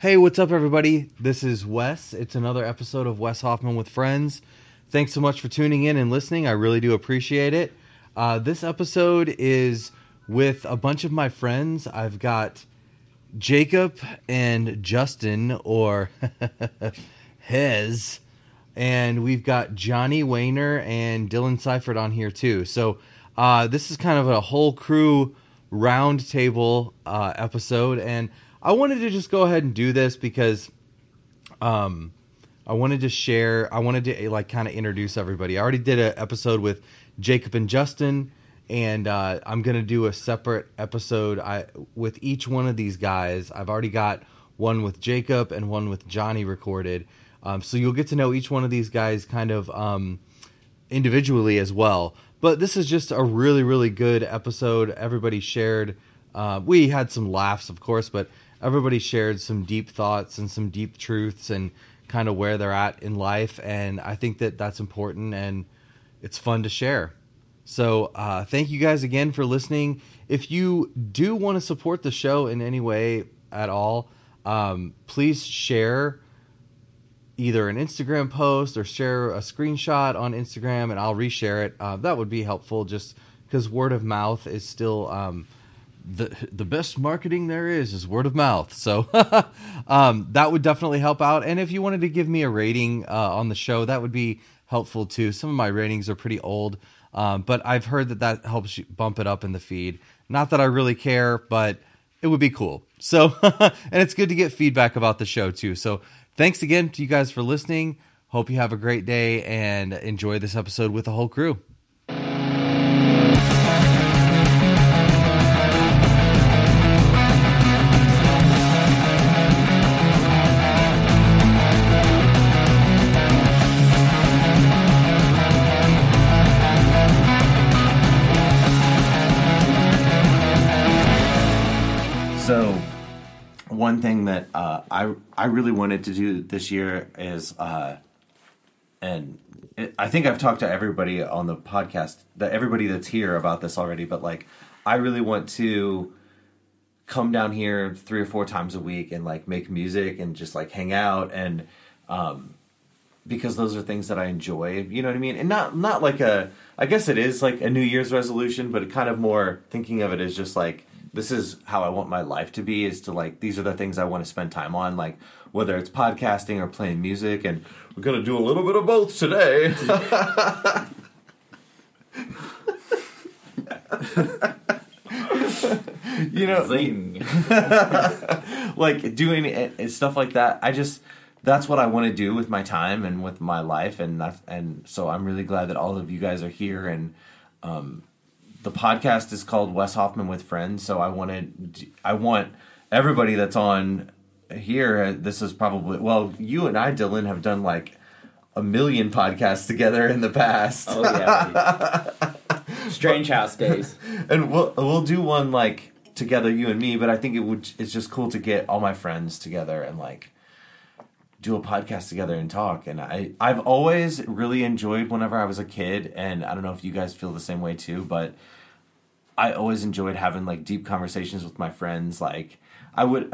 Hey, what's up, everybody? This is Wes. It's another episode of Wes Hoffman with Friends. Thanks so much for tuning in and listening. I really do appreciate it. This episode is with a bunch of my friends. I've got Jacob and Justin, or Hez, and we've got Johnny Weiner and Dylan Seifert on here, too. So this is kind of a whole crew roundtable episode, and I wanted to just go ahead and do this because I wanted to like kind of introduce everybody. I already did an episode with Jacob and Justin, and I'm going to do a separate episode with each one of these guys. I've already got one with Jacob and one with Johnny recorded. So you'll get to know each one of these guys kind of individually as well. But this is just a really, really good episode. Everybody shared. We had some laughs, of course, but everybody shared some deep thoughts and some deep truths and kind of where they're at in life. And I think that that's important and it's fun to share. So thank you guys again for listening. If you do want to support the show in any way at all, please share either an Instagram post or share a screenshot on Instagram and I'll reshare it. That would be helpful just because word of mouth is still... The best marketing there is word of mouth. So that would definitely help out. And if you wanted to give me a rating on the show, that would be helpful too. Some of my ratings are pretty old, but I've heard that helps you bump it up in the feed. Not that I really care, but it would be cool. So, and it's good to get feedback about the show too. So thanks again to you guys for listening. Hope you have a great day and enjoy this episode with the whole crew. One thing that I really wanted to do this year is, I think I've talked to everybody on the podcast, everybody that's here about this already, but like I really want to come down here 3 or 4 times a week and like make music and just like hang out and because those are things that I enjoy, you know what I mean? And not like I guess it is like a New Year's resolution, but kind of more thinking of it as just like, this is how I want my life to be, is to like, these are the things I want to spend time on, like whether it's podcasting or playing music, and we're going to do a little bit of both today. You know, Zing. like doing it, stuff like that. That's what I want to do with my time and with my life. And so I'm really glad that all of you guys are here and, the podcast is called Wes Hoffman with Friends, so I want everybody that's on here, this is probably... Well, you and I, Dylan, have done like 1 million podcasts together in the past. Oh, yeah. Strange House days. And we'll do one like together, you and me, but I think it's just cool to get all my friends together and like do a podcast together and talk. And I've always really enjoyed whenever I was a kid, and I don't know if you guys feel the same way too, but I always enjoyed having like deep conversations with my friends. Like I would,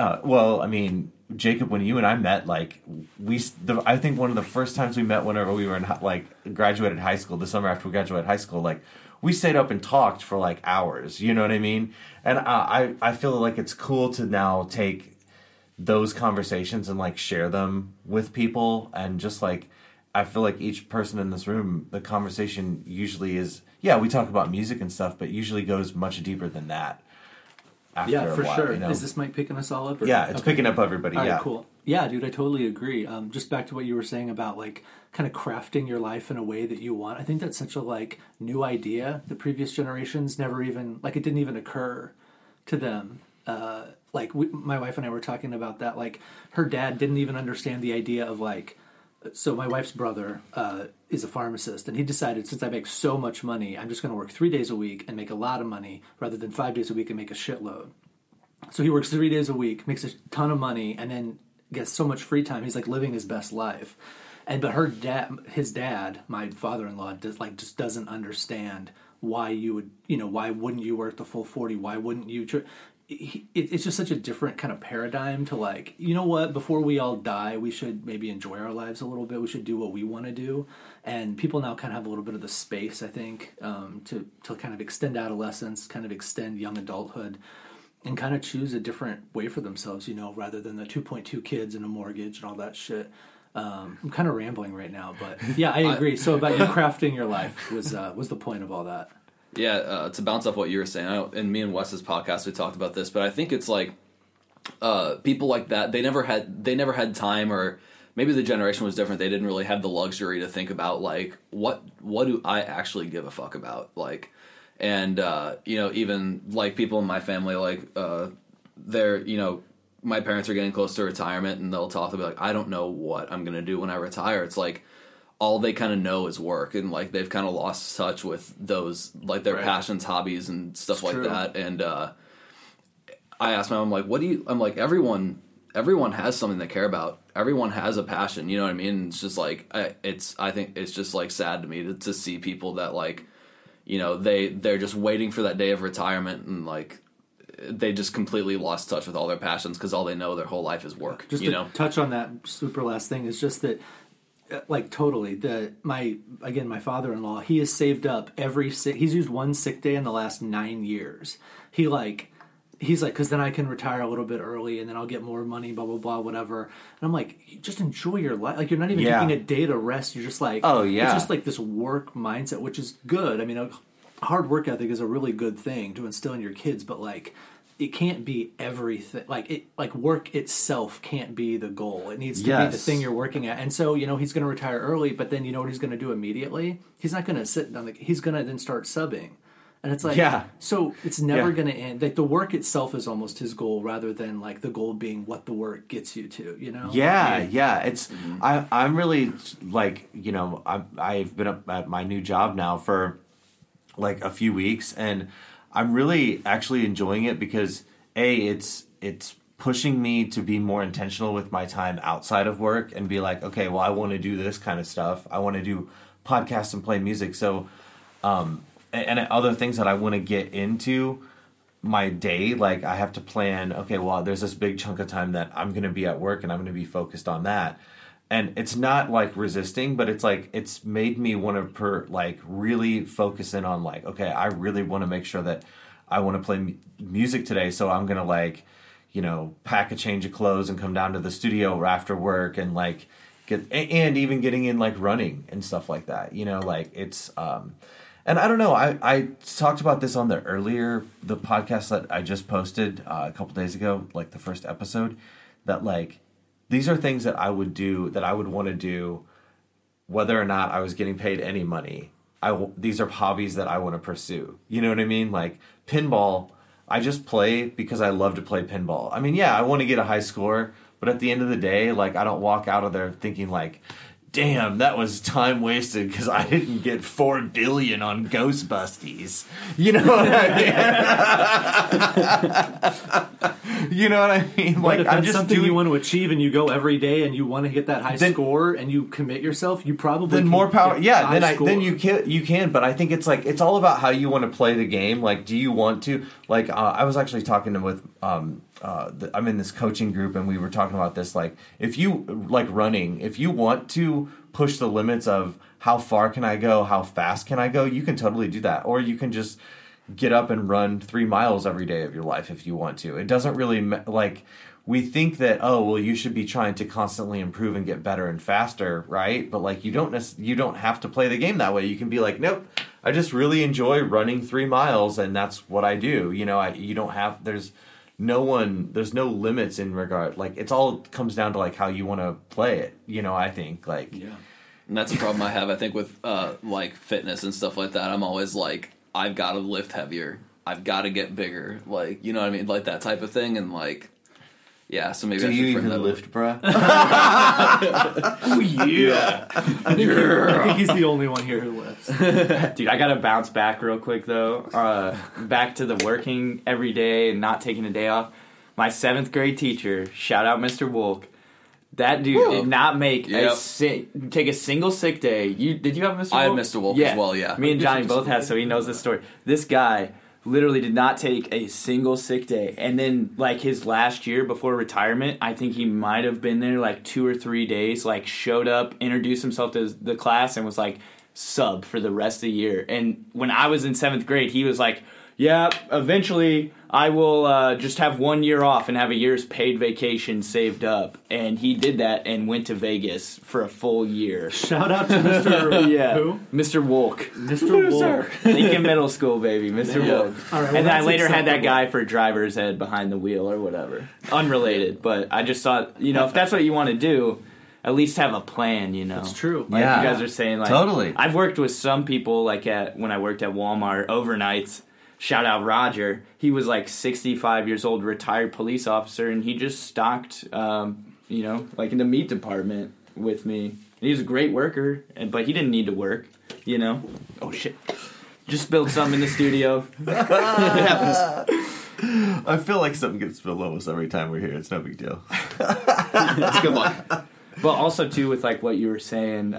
Jacob, when you and I met, like I think one of the first times we met whenever we were in graduated high school, the summer after we graduated high school, like we stayed up and talked for like hours, you know what I mean? And I feel like it's cool to now take those conversations and like share them with people, and just like I feel like each person in this room, the conversation usually is, yeah, we talk about music and stuff, but usually goes much deeper than that after a while, sure, you know? Is this mic picking us all up? Or? Yeah, it's okay. Picking up everybody. All right, cool. Yeah, dude, I totally agree. Just back to what you were saying about like kind of crafting your life in a way that you want. I think that's such a like new idea. The previous generations never even like, it didn't even occur to them. Like my wife and I were talking about that. Like her dad didn't even understand the idea of like, so my wife's brother is a pharmacist, and he decided, since I make so much money, I'm just going to work 3 days a week and make a lot of money rather than 5 days a week and make a shitload. So he works 3 days a week, makes a ton of money, and then gets so much free time. He's like living his best life. And, but her dad, his dad, my father-in-law just doesn't understand why you wouldn't you work the full 40? Why wouldn't you it's just such a different kind of paradigm to, like, you know what, before we all die, we should maybe enjoy our lives a little bit. We should do what we want to do. And people now kind of have a little bit of the space, I think, to kind of extend adolescence, kind of extend young adulthood, and kind of choose a different way for themselves, you know, rather than the 2.2 kids and a mortgage and all that shit. I'm kind of rambling right now, but yeah, I agree. So about you crafting your life was the point of all that. Yeah, to bounce off what you were saying, and me and Wes's podcast, we talked about this, but I think it's like people like that, they never had time, or maybe the generation was different. They didn't really have the luxury to think about, like, what do I actually give a fuck about? Like, and, you know, even like people in my family, like, they're, you know, my parents are getting close to retirement, and they'll be like, I don't know what I'm going to do when I retire. It's like, all they kind of know is work, and like they've kind of lost touch with those, like, their passions, hobbies, and stuff like that. And I asked my mom, like, what do you? I'm like, everyone has something they care about. Everyone has a passion. You know what I mean? It's just like I think it's just like sad to me to see people that, like, you know, they're just waiting for that day of retirement, and like they just completely lost touch with all their passions because all they know their whole life is work. Just to touch on that super last thing is just that. Like, totally. My father-in-law, he has saved up he's used one sick day in the last 9 years. He's like, because then I can retire a little bit early, and then I'll get more money, blah, blah, blah, whatever. And I'm like, just enjoy your life. Like, you're not even taking a day to rest. You're just like, oh yeah, it's just like this work mindset, which is good. I mean, a hard work ethic is a really good thing to instill in your kids, but like, it can't be everything. Like, work itself can't be the goal. It needs to be the thing you're working at. And so, you know, he's going to retire early, but then you know what he's going to do immediately? He's not going to sit down. He's going to then start subbing. And it's like, so it's never going to end. Like, the work itself is almost his goal rather than, like, the goal being what the work gets you to, you know? Yeah. It's, I'm really, like, you know, I've been up at my new job now for, like, a few weeks, and I'm really actually enjoying it because, A, it's pushing me to be more intentional with my time outside of work and be like, okay, well, I want to do this kind of stuff. I want to do podcasts and play music. So, and other things that I want to get into my day, like I have to plan, okay, well, there's this big chunk of time that I'm going to be at work and I'm going to be focused on that. And it's not like resisting, but it's like it's made me want to really focus in on, like, okay, I really want to make sure that I want to play music today. So I'm going to, like, you know, pack a change of clothes and come down to the studio after work and like even getting in, like, running and stuff like that. You know, like it's and I don't know. I talked about this on the podcast that I just posted a couple days ago, like the first episode, that, like, these are things that I would do, that I would want to do, whether or not I was getting paid any money. These are hobbies that I want to pursue. You know what I mean? Like, pinball, I just play because I love to play pinball. I mean, yeah, I want to get a high score, but at the end of the day, like, I don't walk out of there thinking, like, damn, that was time wasted because I didn't get $4 billion on Ghostbusties. You know what I mean? You know what I mean? Like, if that's something you want to achieve, and you go every day, and you want to get that high score, and you commit yourself, you probably then more power. Yeah, then you can. But I think it's like it's all about how you want to play the game. Like, do you want to? Like, I was actually talking with. I'm in this coaching group, and we were talking about this. Like, if you like running, if you want to push the limits of how far can I go, how fast can I go, you can totally do that. Or you can just get up and run 3 miles every day of your life if you want to. It doesn't really like we think that, oh, well, you should be trying to constantly improve and get better and faster, right? But like you don't have to play the game that way. You can be like, nope, I just really enjoy running 3 miles, and that's what I do. You know, there's no limits in regard. Like, it's all comes down to, like, how you want to play it. You know, I think, like, yeah. And that's a problem I have, I think, with like fitness and stuff like that. I'm always like, I've got to lift heavier. I've got to get bigger. Like, you know what I mean? Like that type of thing. And like, yeah. So maybe do I should you even that lift, bruh? Oh yeah. I think he's the only one here who lifts. Dude, I gotta bounce back real quick though. Back to the working every day and not taking a day off. My 7th grade teacher, shout out Mr. Wolk. That dude did not make take a single sick day. Did you have Mr. Wolk? I had Mr. Wolk as well. Yeah, me and Johnny both had, so he knows this story. This guy literally did not take a single sick day. And then, like, his last year before retirement, I think he might have been there, like, 2 or 3 days, like, showed up, introduced himself to the class, and was, like, sub for the rest of the year. And when I was in 7th grade, he was like, yeah, eventually I will just have 1 year off and have a year's paid vacation saved up. And he did that and went to Vegas for a full year. Shout out to Mr. Who? Mr. Wolk. Mr. Wolk. Lincoln Middle School, baby. Mr. Wolk. All right, well, and then I later had that guy for driver's head behind the wheel or whatever. Unrelated. But I just thought, you know, if that's what you want to do, at least have a plan, you know. It's true. Like, yeah. You guys are saying, like, totally. I've worked with some people, like, when I worked at Walmart overnights. Shout out Roger. He was like 65 years old, retired police officer, and he just stocked, you know, like in the meat department with me. And he was a great worker, but he didn't need to work, you know. Oh, shit. Just spilled something in the studio. It happens. I feel like something gets spilled almost every time we're here. It's no big deal. It's good luck. But also, too, with like what you were saying,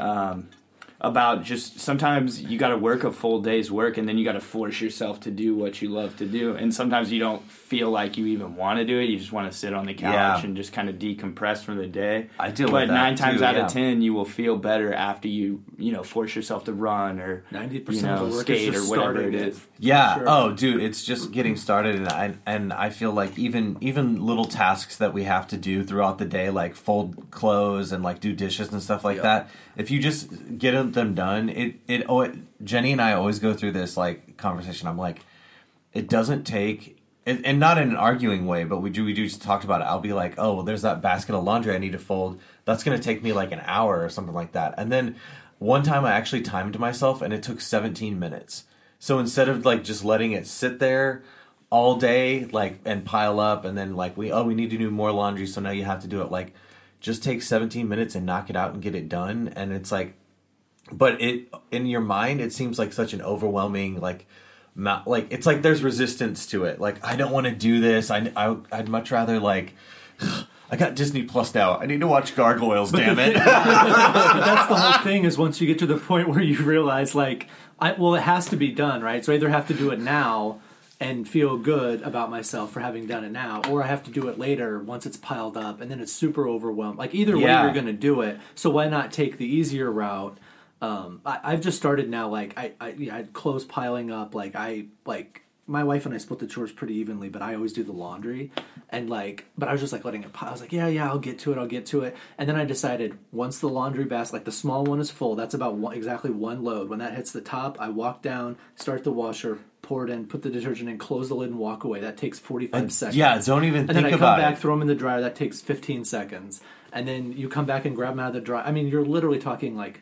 about just sometimes you got to work a full day's work and then you got to force yourself to do what you love to do. And sometimes you don't feel like you even want to do it. You just want to sit on the couch and just kind of decompress from the day. I do. But 9 times out of 10, you will feel better after you know, force yourself to run or 90% you know, of the work skate is just or whatever it is. Yeah. Sure. Oh, dude, it's just getting started. And I feel like even little tasks that we have to do throughout the day, like fold clothes and like do dishes and stuff like that. If you just get them done, Jenny and I always go through this like conversation. I'm like, it doesn't take, and not in an arguing way, but we do just talked about it. I'll be like, oh, well, there's that basket of laundry I need to fold. That's going to take me like an hour or something like that. And then one time I actually timed myself and it took 17 minutes. So instead of like just letting it sit there all day, like, and pile up, and then like we need to do more laundry, so now you have to do it, like, just take 17 minutes and knock it out and get it done. And it's like, but it, in your mind, it seems like such an overwhelming, like it's like there's resistance to it. Like, I don't want to do this. I'd much rather, like, I got Disney Plus now. I need to watch Gargoyles, damn it. That's the whole thing, is once you get to the point where you realize, like, well, it has to be done, right? So I either have to do it now and feel good about myself for having done it now, or I have to do it later once it's piled up, and then it's super overwhelmed. Like, either way, you're going to do it. So why not take the easier route? I've just started now, like, I clothes piling up, like, my wife and I split the chores pretty evenly, but I always do the laundry, and, like, but I was just, like, letting it pile, I was like, yeah, I'll get to it, and then I decided, once the laundry basket, like, the small one is full, that's about exactly one load, when that hits the top, I walk down, start the washer, pour it in, put the detergent in, close the lid and walk away. That takes 45 seconds. Yeah, don't even think about it. And then I come back, throw them in the dryer, that takes 15 seconds, and then you come back and grab them out of the dryer. I mean, you're literally talking, like,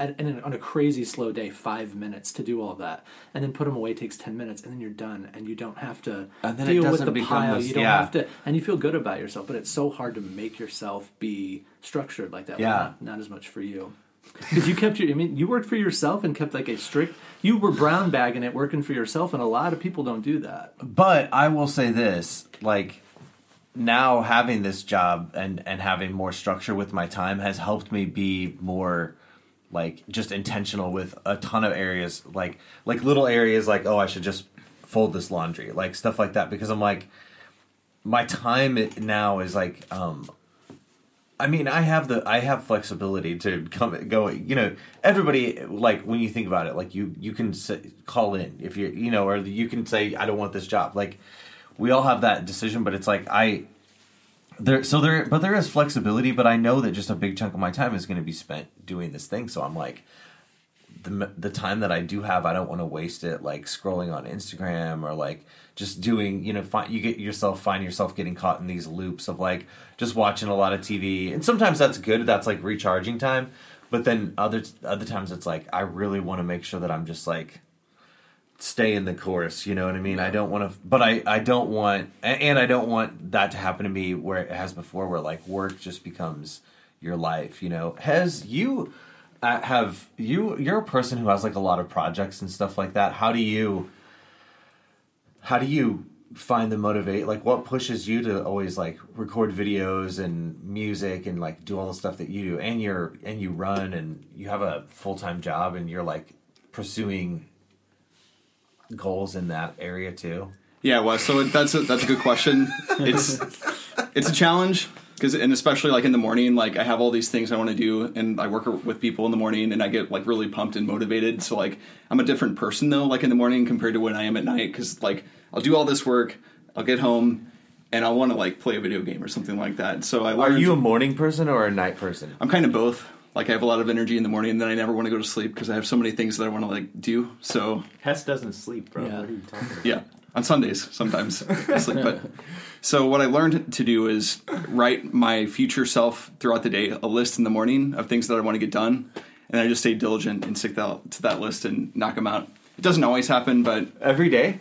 and on a crazy slow day, 5 minutes to do all that. And then put them away takes 10 minutes, and then you're done. And you don't have to deal with the pile. This, you don't have to... And you feel good about yourself, but it's so hard to make yourself be structured like that. Yeah. Well, not as much for you. Because you kept your... I mean, you worked for yourself and kept, like, a strict... You were brown bagging it, working for yourself, and a lot of people don't do that. But I will say this, like... Now having this job and having more structure with my time has helped me be more... like, just intentional with a ton of areas, like little areas, like, oh, I should just fold this laundry, like, stuff like that, because I'm like, my time now is like, I mean, I have flexibility to come, go, you know, everybody, like, when you think about it, like, you can call in if you, you know, or you can say, I don't want this job, like, we all have that decision, but it's like, But there is flexibility, but I know that just a big chunk of my time is going to be spent doing this thing. So I'm like, the time that I do have, I don't want to waste it, like, scrolling on Instagram or, like, just doing, you know, find yourself getting caught in these loops of, like, just watching a lot of TV. And sometimes that's good. That's, like, recharging time. But then other times it's like, I really want to make sure that I'm just, like, stay in the course, you know what I mean? I don't want to, but I don't want that to happen to me where it has before, where, like, work just becomes your life, you know? Hez, you're a person who has, like, a lot of projects and stuff like that. How do you find the motivate? Like, what pushes you to always, like, record videos and music and, like, do all the stuff that you do, and you run, and you have a full-time job, and you're, like, pursuing goals in that area too? Yeah, well, so that's a good question. It's a challenge. And especially, like, in the morning, like, I have all these things I want to do, and I work with people in the morning, and I get, like, really pumped and motivated. So, like, I'm a different person, though, like, in the morning compared to when I am at night, because, like, I'll do all this work, I'll get home, and I'll want to, like, play a video game or something like that. So I learned, are you a morning person or a night person? I'm kind of both. Like, I have a lot of energy in the morning, and then I never want to go to sleep because I have so many things that I want to, like, do. So Hess doesn't sleep, bro. Yeah. What are you talking about? Yeah. On Sundays, sometimes. But so what I learned to do is write my future self throughout the day, a list in the morning of things that I want to get done, and I just stay diligent and stick to that list and knock them out. It doesn't always happen, but... Every day?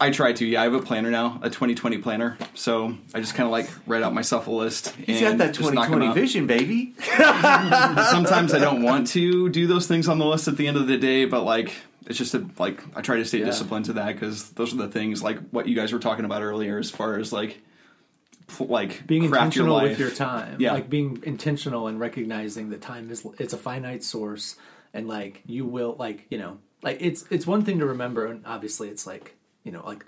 I try to, yeah. I have a planner now, a 2020 planner, so I just kind of, like, write out myself a list. He's got that 2020 vision, baby. Sometimes I don't want to do those things on the list at the end of the day, but, like... It's just like I try to stay disciplined to that because those are the things like what you guys were talking about earlier as far as like being intentional with your time, like being intentional and recognizing that time is it's a finite source and like you will like you know like it's one thing to remember and obviously it's like you know like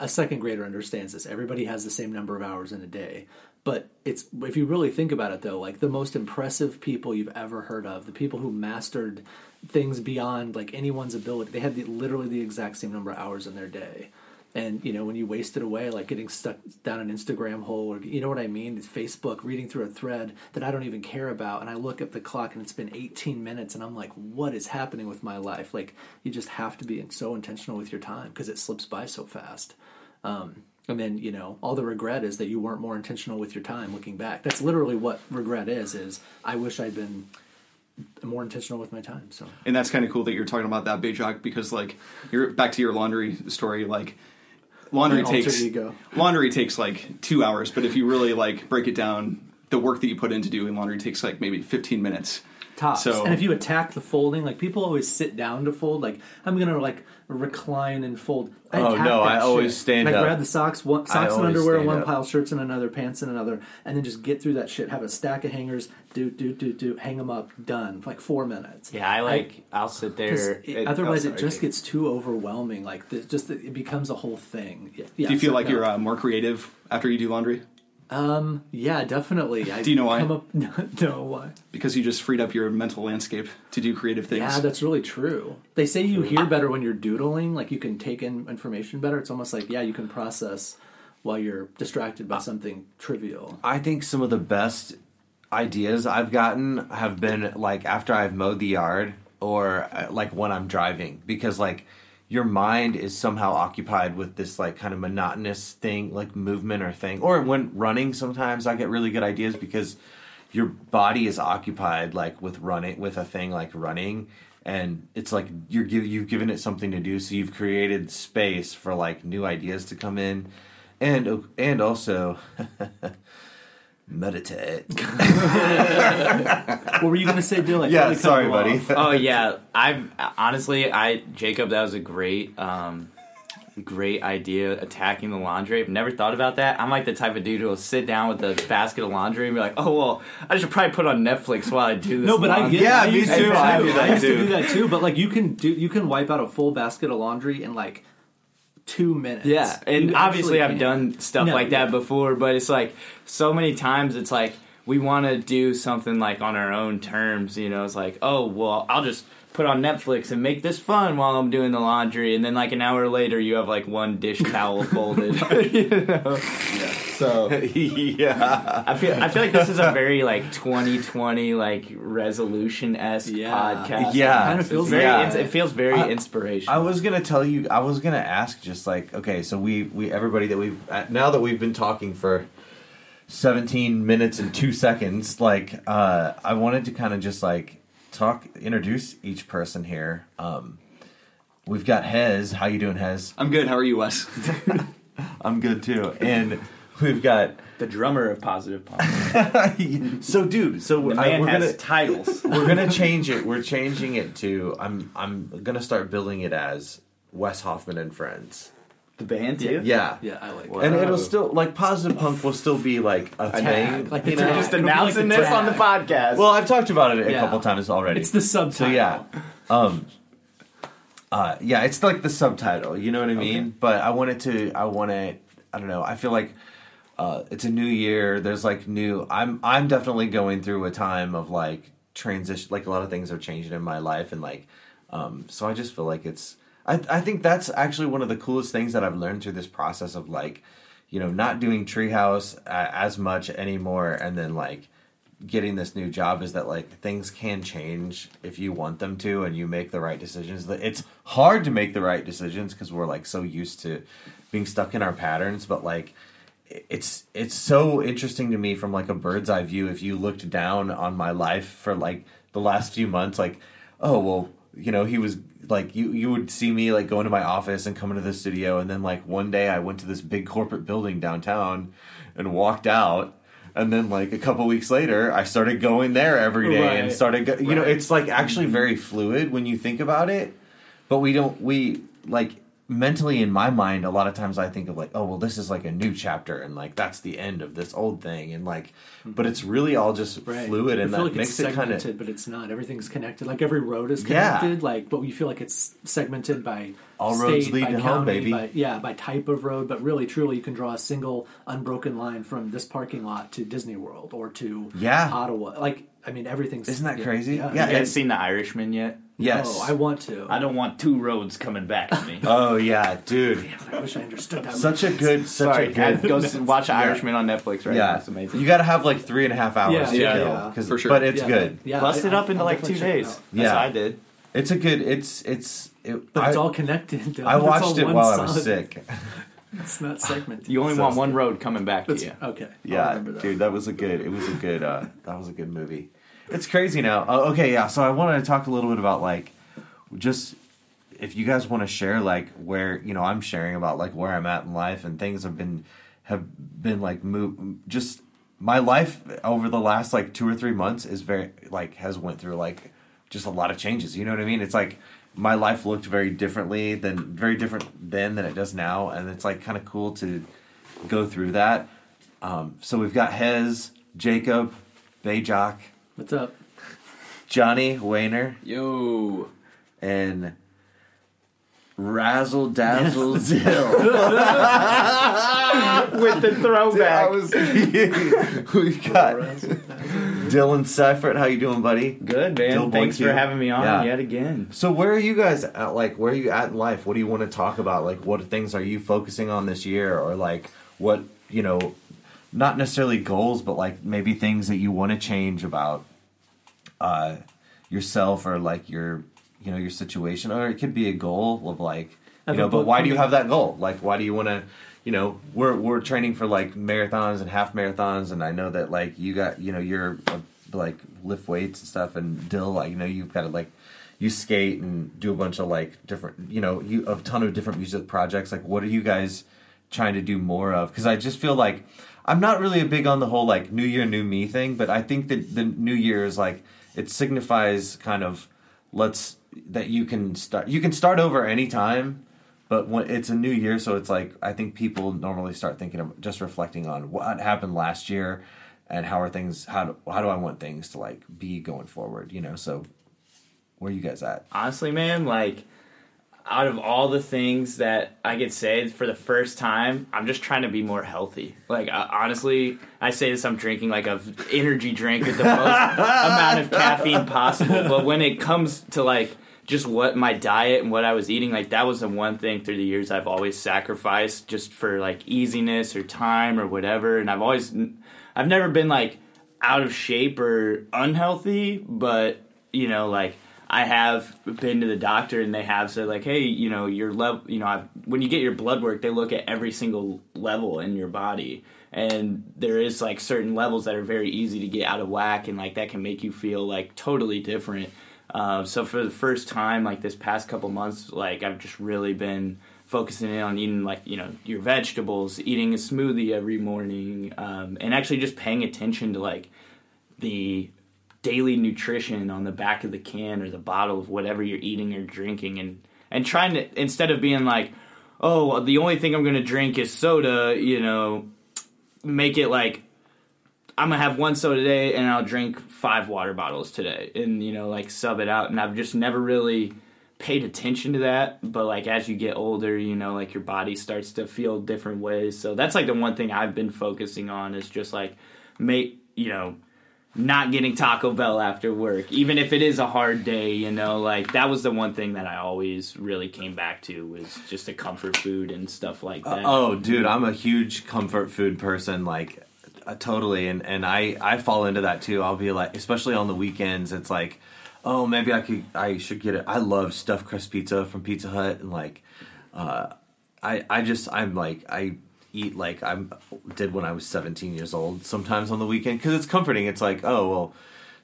a second grader understands this. Everybody has the same number of hours in a day. But it's if you really think about it, though, like the most impressive people you've ever heard of, the people who mastered things beyond like anyone's ability, they had literally the exact same number of hours in their day. And, you know, when you waste it away, like getting stuck down an Instagram hole or, you know what I mean, Facebook, reading through a thread that I don't even care about. And I look at the clock and it's been 18 minutes and I'm like, what is happening with my life? Like you just have to be so intentional with your time because it slips by so fast. And then, you know, all the regret is that you weren't more intentional with your time looking back. That's literally what regret is I wish I'd been more intentional with my time. So, and that's kind of cool that you're talking about that, Bajak, because, like, you're back to your laundry story, like, laundry takes, like, 2 hours. But if you really, like, break it down, the work that you put into doing laundry takes, like, maybe 15 minutes. Tops. So, and if you attack the folding, like people always sit down to fold. Like I'm gonna like recline and fold. I always stand up. I grab the socks and underwear in one pile, shirts in another, pants in another, and then just get through that shit. Have a stack of hangers, do, hang them up, done. Like 4 minutes. Yeah, I'll sit there. Otherwise, it just gets too overwhelming. Like it becomes a whole thing. Yeah, do you feel like you're more creative after you do laundry? Yeah, definitely. Do you know why? No, why? Because you just freed up your mental landscape to do creative things. Yeah, that's really true. They say you hear better when you're doodling, like you can take in information better. It's almost like, yeah, you can process while you're distracted by something trivial. I think some of the best ideas I've gotten have been, like, after I've mowed the yard or, like, when I'm driving. Because, like... your mind is somehow occupied with this, like, kind of monotonous thing, like movement or thing. Or when running, sometimes I get really good ideas because your body is occupied, like, with running, with a thing like running. And it's like you've given it something to do, so you've created space for, like, new ideas to come in. And also... meditate. What were you going to say, Dylan? Yeah, totally sorry, buddy. Oh, yeah. Jacob, that was a great idea, attacking the laundry. I've never thought about that. I'm like the type of dude who will sit down with a basket of laundry and be like, oh, well, I should probably put on Netflix while I do this. No, but laundry. I get it. Yeah, me too. I used to do that too. But, like, you can wipe out a full basket of laundry in, like, 2 minutes. Yeah, and you obviously I've done stuff that before, but it's like so many times it's like we want to do something like on our own terms, you know, it's like, oh, well, I'll just put on Netflix and make this fun while I'm doing the laundry, and then like an hour later you have like one dish towel folded. You know? Yeah. So yeah. I feel like this is a very like 2020 like resolution-esque podcast. Yeah. It kind of feels it feels very inspirational. I was going to tell you, I was going to ask just like, okay, so we everybody that we've now that we've been talking for 17 minutes and 2 seconds, like I wanted to kind of just like introduce each person here. We've got Hez. How you doing, Hez? I'm good. How are you, Wes? I'm good too. And we've got the drummer of Positive Punk. So the man has titles. We're gonna change it. We're changing it to I'm gonna start billing it as Wes Hoffman and Friends. The band too? Yeah. Yeah, I like it. And it'll still, like, Positive Punk will still be, like, a thing. Like, you know, just announcing this on the podcast. Well, I've talked about it a couple times already. It's the subtitle. So, yeah. Yeah, it's like the subtitle, you know what I mean? Okay. But I don't know, I feel like it's a new year, there's like new, I'm definitely going through a time of like transition, like a lot of things are changing in my life, and like, so I just feel like it's, I think that's actually one of the coolest things that I've learned through this process of like, you know, not doing Treehouse as much anymore, and then like getting this new job, is that like things can change if you want them to and you make the right decisions. It's hard to make the right decisions because we're like so used to being stuck in our patterns, but like it's so interesting to me from like a bird's eye view. If you looked down on my life for like the last few months, like, oh, well, you know, he was like, you would see me like go into my office and come into the studio, and then like one day I went to this big corporate building downtown and walked out. And then, like, a couple weeks later, I started going there every day, right, and started... You know, it's, like, actually very fluid when you think about it. But we don't... We, like, mentally in my mind, a lot of times I think of, like, oh, well, this is, like, a new chapter. And, like, that's the end of this old thing. And, like... But it's really all just fluid. And that like makes it kind of... segmented, but it's not. Everything's connected. Like, every road is connected. Yeah. Like, but you feel like it's segmented by... all roads lead to home, baby. By type of road, but really, truly, you can draw a single unbroken line from this parking lot to Disney World or to Ottawa. Like, I mean, everything's... Isn't that crazy? Yeah. You guys seen The Irishman yet? Yes. Oh, I want to. I don't want two roads coming back to me. Oh, yeah, dude. Damn, I wish I understood that. Such a good... Go watch Irishman on Netflix right now. It's amazing. You got to have, like, 3.5 hours to kill. For sure. But it's good. Yeah, bust it up into, like, 2 days. That's what I did. It's a good... But it's all connected. Though. I watched it while I was sick. It's not segmented. You only want one road coming back to you. Okay. Yeah, dude, that was a good movie. It's crazy now. Okay, yeah. So I wanted to talk a little bit about like, just if you guys want to share like where, you know, I'm sharing about like where I'm at in life, and things have been like just my life over the last like 2 or 3 months is very like has went through like just a lot of changes. You know what I mean? It's like my life looked very different than it does now, and it's like kind of cool to go through that. So we've got Hez, Jacob, Bayjock. What's up? Johnny Weiner. Yo. And Razzle Dazzle Dill. With the throwback. We've got Dylan Seifert. How you doing, buddy? Good, man. Thanks for having me on yet again. So where are you guys at? Like, where are you at in life? What do you want to talk about? Like, what things are you focusing on this year? Or like, what, you know... Not necessarily goals, but like maybe things that you want to change about yourself, or like your, you know, your situation, or it could be a goal of like, you know, but why do you have that goal? Like, why do you want to, you know, we're training for like marathons and half marathons, and I know that like you got, you know, you're like lift weights and stuff, and Dill, like, you know, you've got to like, you skate and do a bunch of like different, you know, a ton of different music projects. Like, what are you guys trying to do more of? Because I just feel like I'm not really big on the whole, like, New Year, New Me thing, but I think that the New Year is, like, it signifies kind of, that you can start over any time, but when it's a new year, so it's, like, I think people normally start thinking of just reflecting on what happened last year and how do I want things to, like, be going forward, you know? So where are you guys at? Honestly, man, like... out of all the things that I could say, for the first time, I'm just trying to be more healthy. Like, honestly, I say this, I'm drinking like a energy drink with the most amount of caffeine possible. But when it comes to like just what my diet and what I was eating, like that was the one thing through the years I've always sacrificed just for like easiness or time or whatever. And I've never been like out of shape or unhealthy, but you know, like, I have been to the doctor, and they have said, like, hey, you know, your level, you know, when you get your blood work, they look at every single level in your body, and there is, like, certain levels that are very easy to get out of whack, and, like, that can make you feel, like, totally different. So for the first time, like, this past couple months, like, I've just really been focusing in on eating, like, you know, your vegetables, eating a smoothie every morning, and actually just paying attention to, like, the daily nutrition on the back of the can or the bottle of whatever you're eating or drinking, and trying to, instead of being like, oh, the only thing I'm going to drink is soda, you know, make it like, I'm going to have one soda today and I'll drink 5 water bottles today, and, you know, like, sub it out. And I've just never really paid attention to that, but like as you get older, you know, like your body starts to feel different ways. So that's like the one thing I've been focusing on is just like not getting Taco Bell after work, even if it is a hard day, you know, like that was the one thing that I always really came back to was just the comfort food and stuff like that. Oh, dude, I'm a huge comfort food person, like totally. And I fall into that too. I'll be like, especially on the weekends, it's like, oh, maybe I should get it. I love stuffed crust pizza from Pizza Hut. And like, I eat like I did when I was 17 years old sometimes on the weekend because it's comforting. It's like, oh, well,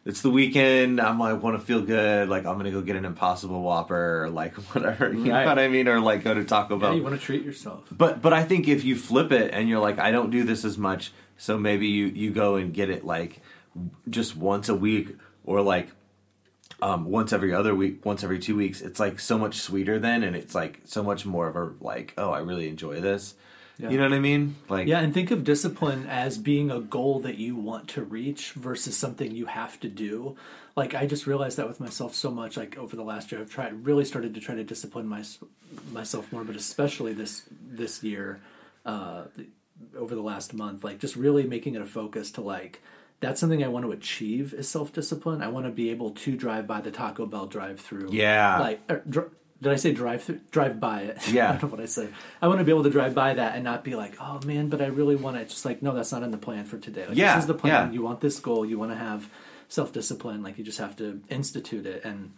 it's the weekend. I want to feel good. Like, I'm going to go get an Impossible Whopper or like whatever. You know what I mean? Or like go to Taco Bell. Yeah, you want to treat yourself. But I think if you flip it and you're like, I don't do this as much, so maybe you go and get it like just once a week or like once every other week, once every 2 weeks. It's like so much sweeter then, and it's like so much more of a like, oh, I really enjoy this. Yeah. You know what I mean? Like, yeah, and think of discipline as being a goal that you want to reach versus something you have to do. Like, I just realized that with myself so much. Like, over the last year, I've really started to try to discipline myself more, but especially this year, over the last month, like just really making it a focus to like, that's something I want to achieve is self-discipline. I want to be able to drive by the Taco Bell drive-thru. Yeah. Like, did I say drive through? Drive by it. Yeah. I don't know what I say. I want to be able to drive by that and not be like, oh man, but I really want to. It's just like, no, that's not in the plan for today. Like, yeah. This is the plan. Yeah. You want this goal. You want to have self-discipline. Like, you just have to institute it. And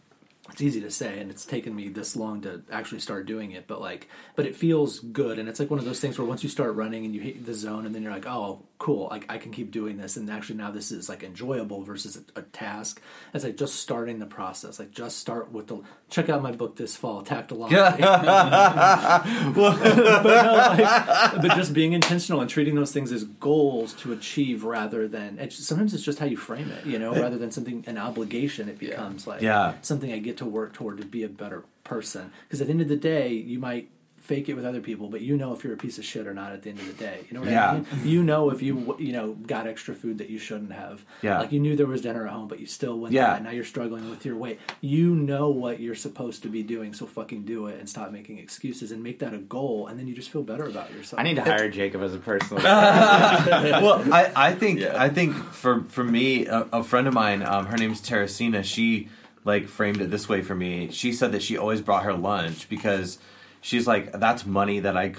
it's easy to say, and it's taken me this long to actually start doing it. But like, but it feels good. And it's like one of those things where once you start running and you hit the zone and then you're like, oh, cool. Like, I can keep doing this. And actually now this is like enjoyable versus a task. It's like just starting the process. Like, just start with check out my book this fall, Tactology. But just being intentional and treating those things as goals to achieve rather than, sometimes it's just how you frame it, you know, rather than something, an obligation, it becomes something I get to work toward to be a better person. Because at the end of the day, you might fake it with other people, but you know if you're a piece of shit or not at the end of the day. You know what I mean? You know if you got extra food that you shouldn't have. Yeah. Like, you knew there was dinner at home, but you still went there, and now you're struggling with your weight. You know what you're supposed to be doing, so fucking do it and stop making excuses and make that a goal, and then you just feel better about yourself. I need to hire Jacob as a personal Well, I think for me, a friend of mine, her name's Teresina, she like framed it this way for me. She said that she always brought her lunch because she's like, that's money that I'd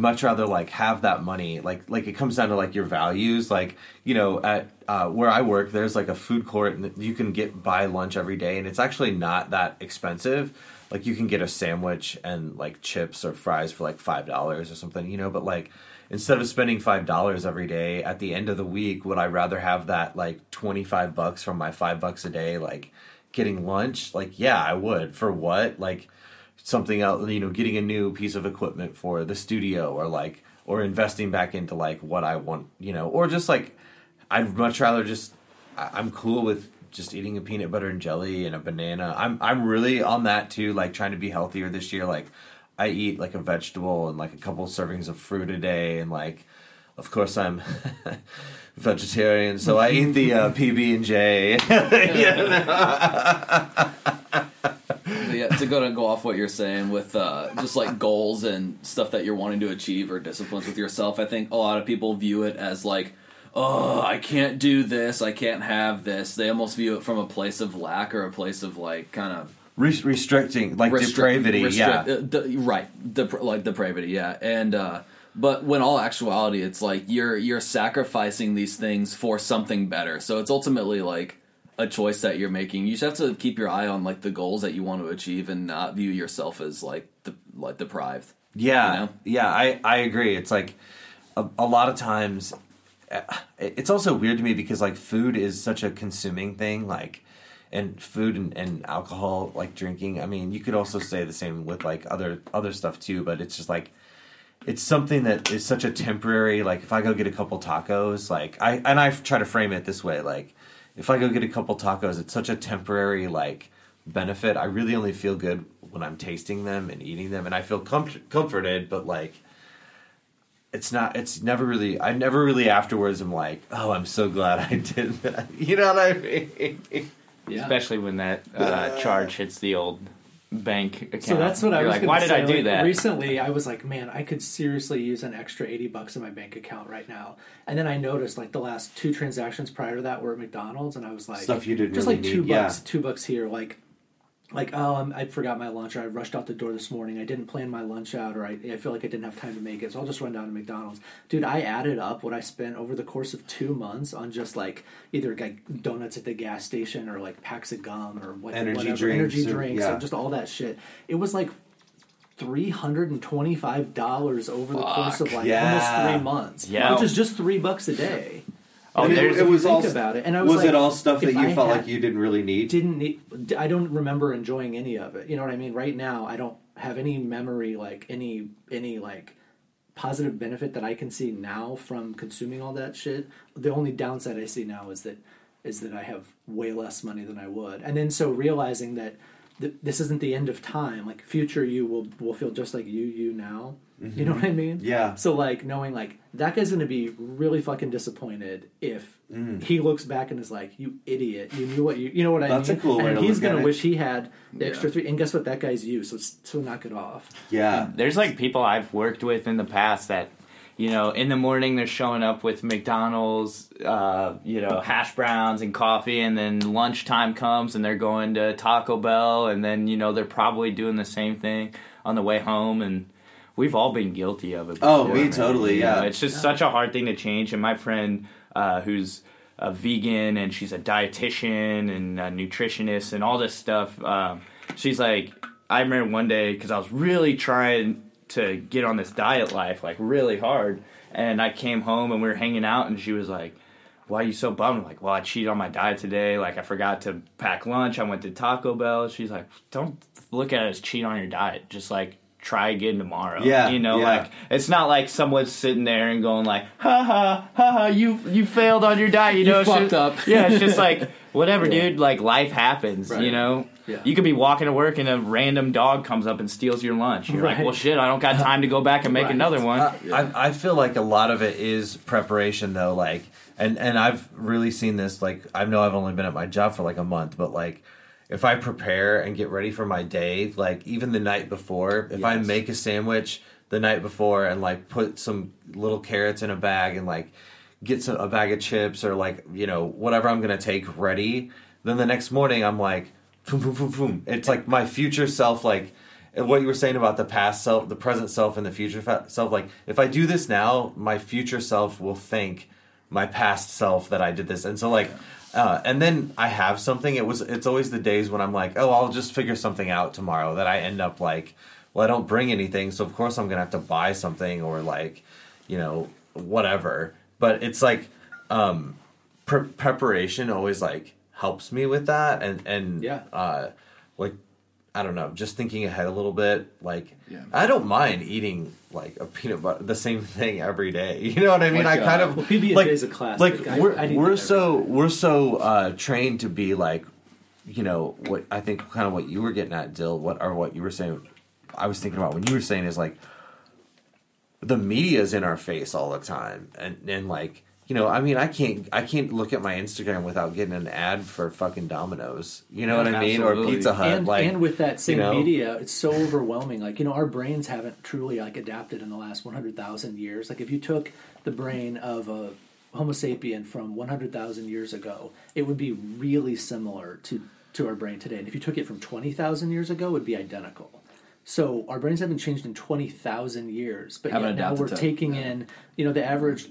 much rather like have that money. Like it comes down to like your values. Like, you know, at where I work, there's like a food court and you can buy lunch every day, and it's actually not that expensive. Like, you can get a sandwich and like chips or fries for like $5 or something, you know, but like instead of spending $5 every day at the end of the week, would I rather have that like $25 from my $5 a day, like getting lunch? Like, yeah, I would. For what? Like something else, you know, getting a new piece of equipment for the studio or investing back into like what I want, you know, or just like, I'd much rather I'm cool with just eating a peanut butter and jelly and a banana. I'm really on that too. Like, trying to be healthier this year. Like, I eat like a vegetable and like a couple servings of fruit a day, and like, of course, I'm vegetarian, so I eat the PB&J. Yeah, to go off what you're saying with just like goals and stuff that you're wanting to achieve or disciplines with yourself, I think a lot of people view it as like, oh, I can't do this, I can't have this. They almost view it from a place of lack or a place of like kind of restricting, like depravity, depravity, yeah. And but when all actuality, it's like you're sacrificing these things for something better. So it's ultimately like a choice that you're making. You just have to keep your eye on like the goals that you want to achieve and not view yourself as like deprived. Yeah, you know? Yeah, I agree. It's like a lot of times. It's also weird to me because like food is such a consuming thing. Like. And food and alcohol, like drinking. I mean, you could also say the same with like other stuff too, but it's just like, it's something that is such a temporary, like if I go get a couple tacos, like I try to frame it this way. Like, if I go get a couple tacos, it's such a temporary like benefit. I really only feel good when I'm tasting them and eating them, and I feel comforted, but like, I never really afterwards am like, oh, I'm so glad I did that. You know what I mean? Yeah. Especially when that charge hits the old bank account. So that's what I was like, why did I do that? Recently, I was like, man, I could seriously use an extra $80 in my bank account right now. And then I noticed like the last two transactions prior to that were at McDonald's, and I was like, stuff you didn't just really like need. $2, yeah. $2 here, like oh, I forgot my lunch, or I rushed out the door this morning, I didn't plan my lunch out, or I feel like I didn't have time to make it, so I'll just run down to McDonald's. Dude, I added up what I spent over the course of 2 months on just like either like donuts at the gas station or like packs of gum or energy drinks yeah. and just all that shit. It was like $325 over the course of like almost 3 months, yeah. which is just $3 a day. Oh, it was all about it, and I was like, it all stuff that you felt like you didn't really need? Didn't need. I don't remember enjoying any of it. You know what I mean? Right now, I don't have any memory, like any like positive benefit that I can see now from consuming all that shit. The only downside I see now is that I have way less money than I would, and then so realizing that this isn't the end of time. Like future you will feel just like you now. Mm-hmm. You know what I mean? Yeah. So like knowing like that guy's going to be really fucking disappointed if he looks back and is like, you idiot, you knew what you know what I mean? That's a cool way to look at it. And he's going to wish he had the extra $3. And guess what? That guy's you. So so knock it off. Yeah. And there's like people I've worked with in the past that, you know, in the morning they're showing up with McDonald's, you know, hash browns and coffee, and then lunchtime comes and they're going to Taco Bell, and then, you know, they're probably doing the same thing on the way home, and we've all been guilty of it. Oh, me totally, yeah. You know, it's just such a hard thing to change, and my friend who's a vegan, and she's a dietitian and a nutritionist and all this stuff, she's like, I remember one day, because I was really trying to get on this diet life, like really hard. And I came home and we were hanging out, and she was like, why are you so bummed? I'm like, well, I cheated on my diet today. Like I forgot to pack lunch. I went to Taco Bell. She's like, don't look at it as cheat on your diet. Just like try again tomorrow. Yeah. You know, like it's not like someone's sitting there and going like, ha ha, you failed on your diet. You know, you fucked up. Yeah. It's just like, whatever, dude, like life happens, you know? Yeah. You could be walking to work and a random dog comes up and steals your lunch. You're like, well, shit, I don't got time to go back and make another one. I feel like a lot of it is preparation, though. Like, and I've really seen this. Like, I know I've only been at my job for like a month, but like, if I prepare and get ready for my day, like even the night before, if I make a sandwich the night before and like put some little carrots in a bag and like get a bag of chips or like, you know, whatever I'm gonna take ready, then the next morning I'm like, boom, boom, boom, boom. It's like my future self, like what you were saying about the past self, the present self, and the future self. Like, if I do this now, my future self will thank my past self that I did this. And so, like, and then I have something. It's always the days when I'm like, oh, I'll just figure something out tomorrow, that I end up like, well, I don't bring anything, so of course I'm going to have to buy something or like, you know, whatever. But it's like preparation always like helps me with that, and like, I don't know, just thinking ahead a little bit. Like, I don't mind eating like a peanut butter, the same thing every day. You know what I mean? Like, I kind of PB&J like is a classic. Like we're so trained to be like, you know, what I think kind of what you were getting at, Dill. What you were saying, I was thinking about when you were saying is like, the media's in our face all the time, and like, you know, I mean, I can't look at my Instagram without getting an ad for fucking Domino's. You know what I mean? Or Pizza Hut. And with that same media, it's so overwhelming. Like, you know, our brains haven't truly, like, adapted in the last 100,000 years. Like, if you took the brain of a Homo sapien from 100,000 years ago, it would be really similar to our brain today. And if you took it from 20,000 years ago, it would be identical. So our brains haven't changed in 20,000 years, but yet now we're taking in, you know, the average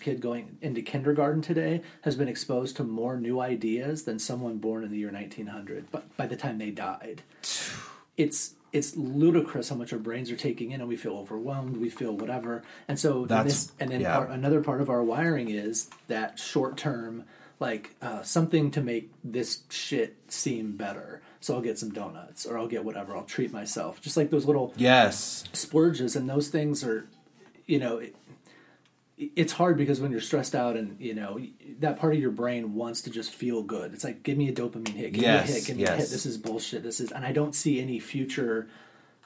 kid going into kindergarten today has been exposed to more new ideas than someone born in the year 1900, but by the time they died. It's ludicrous how much our brains are taking in, and we feel overwhelmed, we feel whatever. And so another part of our wiring is that short-term, like, something to make this shit seem better. So I'll get some donuts, or I'll get whatever, I'll treat myself. Just like those little splurges, and those things are, you know, it's hard because when you're stressed out and, you know, that part of your brain wants to just feel good. It's like, give me a dopamine hit, give me a hit, this is bullshit, and I don't see any future,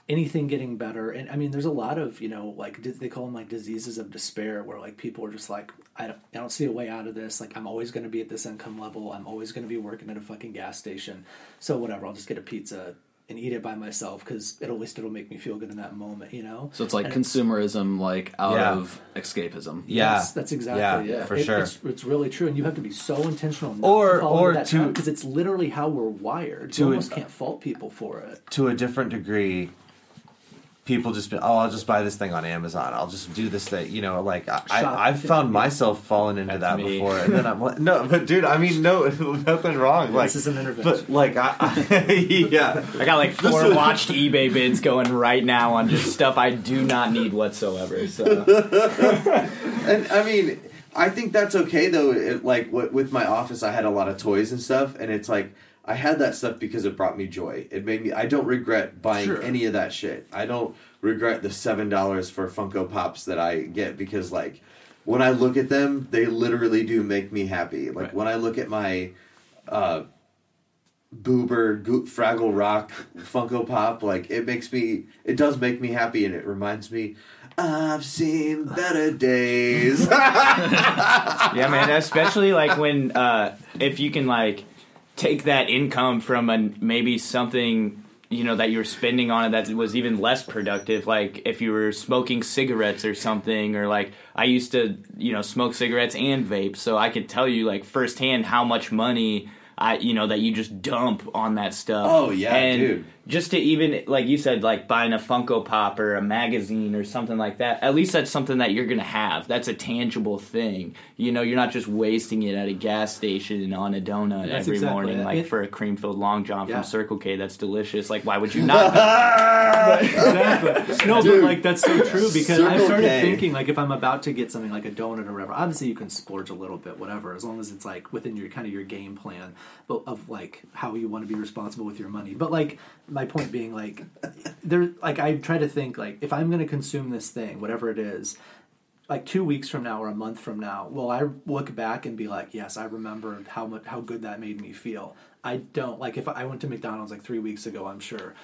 anything getting better. And I mean, there's a lot of, you know, like, they call them like diseases of despair, where like people are just like, I don't see a way out of this. Like, I'm always going to be at this income level. I'm always going to be working at a fucking gas station. So whatever, I'll just get a pizza and eat it by myself because at least it'll make me feel good in that moment, you know? So it's like consumerism, like out of escapism. Yeah. Yes, that's exactly it. For sure. It's really true. And you have to be so intentional not to follow that down because it's literally how we're wired. You almost can't fault people for it. To a different degree, people just been, I'll just buy this thing on Amazon. I'll just do this thing. You know, like, I've found myself falling into that before. And then I'm like, no, but dude, I mean, no, nothing wrong. Like, this is an intervention. But, like, I got, like, 4 watched eBay bids going right now on just stuff I do not need whatsoever. So. And, I mean, I think that's okay, though. With my office, I had a lot of toys and stuff. And it's like, I had that stuff because it brought me joy. It made me... I don't regret buying any of that shit. I don't regret the $7 for Funko Pops that I get because, like, when I look at them, they literally do make me happy. Like, when I look at my Boober Fraggle Rock Funko Pop, like, it makes me... It does make me happy, and it reminds me... I've seen better days. Yeah, man. Especially, like, when... if you can, like... take that income from maybe something, you know, that you were spending on it that was even less productive. Like if you were smoking cigarettes or something, or like I used to, you know, smoke cigarettes and vape. So I could tell you like firsthand how much money that you just dump on that stuff. Oh yeah. And dude, just to even, like you said, like buying a Funko Pop or a magazine or something like that, at least that's something that you're going to have. That's a tangible thing. You know, you're not just wasting it at a gas station on a donut every morning, like for a cream-filled Long John from Circle K that's delicious. Like, why would you not? Exactly. No, dude, but, like, that's so true because I started thinking, like, if I'm about to get something like a donut or whatever, obviously you can splurge a little bit, whatever, as long as it's, like, within your kind of your game plan of, like, how you want to be responsible with your money. But, like... my point being, like, there, like I try to think, like, if I'm going to consume this thing, whatever it is, like 2 weeks from now or a month from now, will I look back and be like, yes, I remember how good that made me feel? I don't. Like, if I went to McDonald's like 3 weeks ago, I'm sure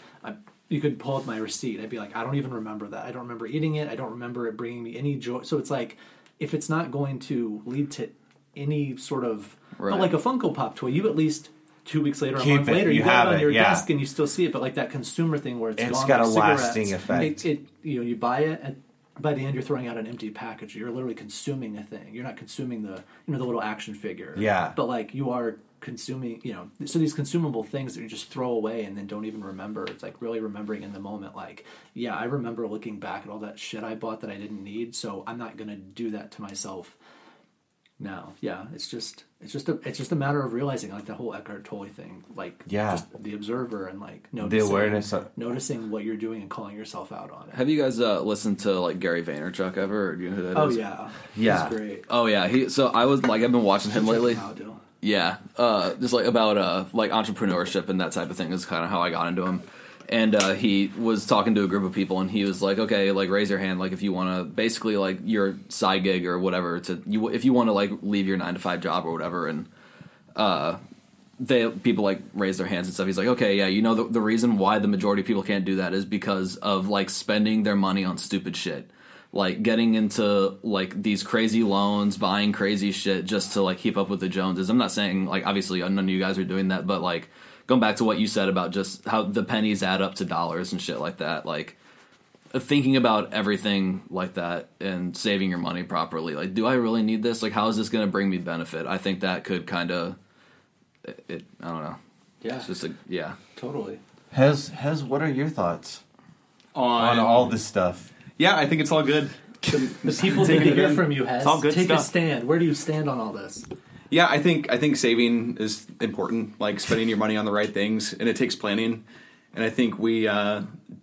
you could pull up my receipt. I'd be like, I don't even remember that. I don't remember eating it. I don't remember it bringing me any joy. So it's like, if it's not going to lead to any sort of, but like a Funko Pop toy, you at least... 2 weeks later, a month later, you have it on your desk and you still see it. But like that consumer thing where it's gone, got a lasting effect. It, you know, you buy it, and by the end, you're throwing out an empty package. You're literally consuming a thing. You're not consuming the, you know, the little action figure. Yeah. But like you are consuming, you know, so these consumable things that you just throw away and then don't even remember. It's like really remembering in the moment. Like, yeah, I remember looking back at all that shit I bought that I didn't need. So I'm not gonna do that to myself. No, yeah, it's just a matter of realizing, like, the whole Eckhart Tolle thing, like, just the observer and, like, noticing, the awareness of noticing what you're doing and calling yourself out on it. Have you guys listened to, like, Gary Vaynerchuk ever? Or do you know who that is? Yeah, he's great. Oh yeah, I've been watching him lately. Yeah, just like about like entrepreneurship and that type of thing is kind of how I got into him. And he was talking to a group of people, and he was like, okay, like, raise your hand, like, if you want to, basically, like, your side gig or whatever, if you want to, like, leave your 9-to-5 job or whatever, and people, like, raise their hands and stuff. He's like, okay, yeah, you know, the reason why the majority of people can't do that is because of, like, spending their money on stupid shit. Like, getting into, like, these crazy loans, buying crazy shit just to, like, keep up with the Joneses. I'm not saying, like, obviously none of you guys are doing that, but, like, going back to what you said about just how the pennies add up to dollars and shit like that, like thinking about everything like that and saving your money properly. Like, do I really need this? Like, how is this going to bring me benefit? I think that could kind of, I don't know. Yeah. It's just totally. Hez, what are your thoughts on all this stuff? Yeah, I think it's all good. The people need to hear from you, Hez. It's all good stuff. Take a stand. Where do you stand on all this? Yeah, I think saving is important, like spending your money on the right things, and it takes planning. And I think we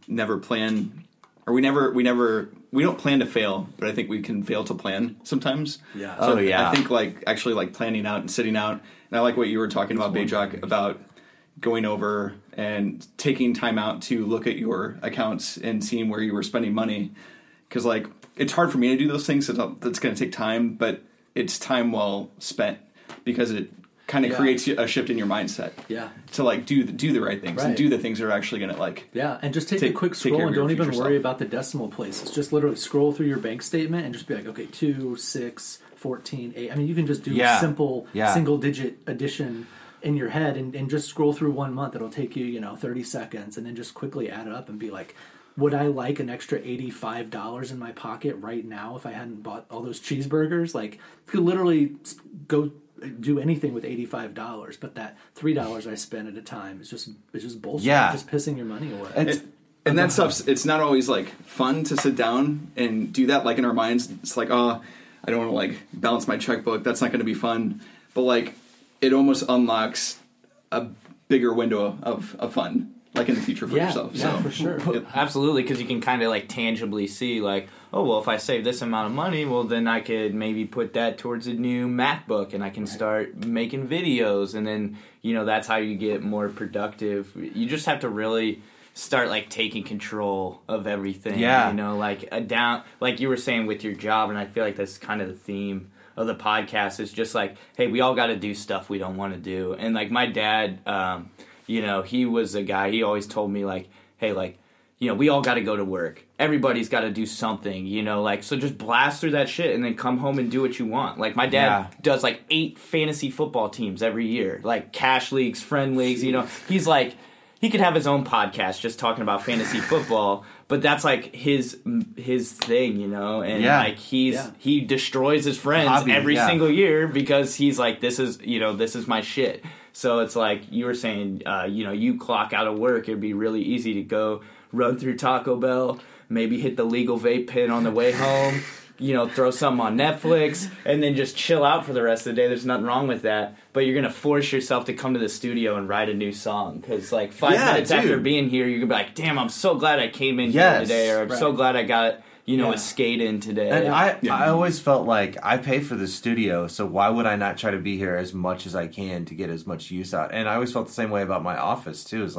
never plan, or we don't plan to fail, but I think we can fail to plan sometimes. Yeah. So I think like actually like planning out and sitting out, and I like what you were talking about, Bajak, about going over and taking time out to look at your accounts and seeing where you were spending money, because like it's hard for me to do those things. That's going to take time, but it's time well spent. Because it kind of creates a shift in your mindset. Yeah. To, like, do the right things and do the things that are actually going to, like... Yeah, and just take a quick scroll and don't even worry about the decimal places. Just literally scroll through your bank statement and just be like, okay, 2, 6, 14, 8. I mean, you can just do a simple single-digit addition in your head and just scroll through 1 month. It'll take you, 30 seconds, and then just quickly add it up and be like, would I like an extra $85 in my pocket right now if I hadn't bought all those cheeseburgers? Like, you could literally go do anything with $85, but that $3 I spend at a time is just bullshit. Yeah. It's just pissing your money away. And that stuff's, it's not always, fun to sit down and do that. In our minds, it's I don't want to, balance my checkbook. That's not going to be fun. But, it almost unlocks a bigger window of fun, in the future for yourself. Yeah, so, for sure. Yep. Absolutely, because you can kind of, tangibly see, oh, well, if I save this amount of money, well, then I could maybe put that towards a new MacBook, and I can start making videos. And then, that's how you get more productive. You just have to really start taking control of everything. Yeah. You were saying with your job, and I feel like that's kind of the theme of the podcast is just hey, we all got to do stuff we don't want to do. And my dad, he was a guy, he always told me hey, we all got to go to work. Everybody's got to do something, so just blast through that shit and then come home and do what you want. My dad does 8 fantasy football teams every year, cash leagues, friend leagues, he's he could have his own podcast just talking about fantasy football, but that's his thing, And he destroys his friends every single year because he's this is my shit. So it's you were saying, you clock out of work, it'd be really easy to go run through Taco Bell, maybe hit the legal vape pen on the way home, throw something on Netflix, and then just chill out for the rest of the day. There's nothing wrong with that. But you're going to force yourself to come to the studio and write a new song. Because, 5 minutes after being here, you're going to be damn, I'm so glad I came in here today. Or I'm so glad I got, a skate in today. And I always felt I pay for the studio, so why would I not try to be here as much as I can to get as much use out? And I always felt the same way about my office, too. It's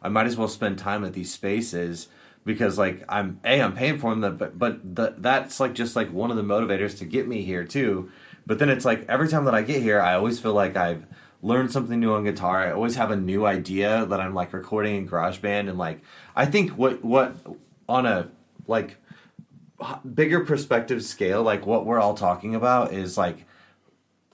I might as well spend time at these spaces because, I'm paying for them. But that's, just one of the motivators to get me here, too. But then it's every time that I get here, I always feel like I've learned something new on guitar. I always have a new idea that I'm recording in GarageBand, and I think what on a bigger perspective scale, what we're all talking about is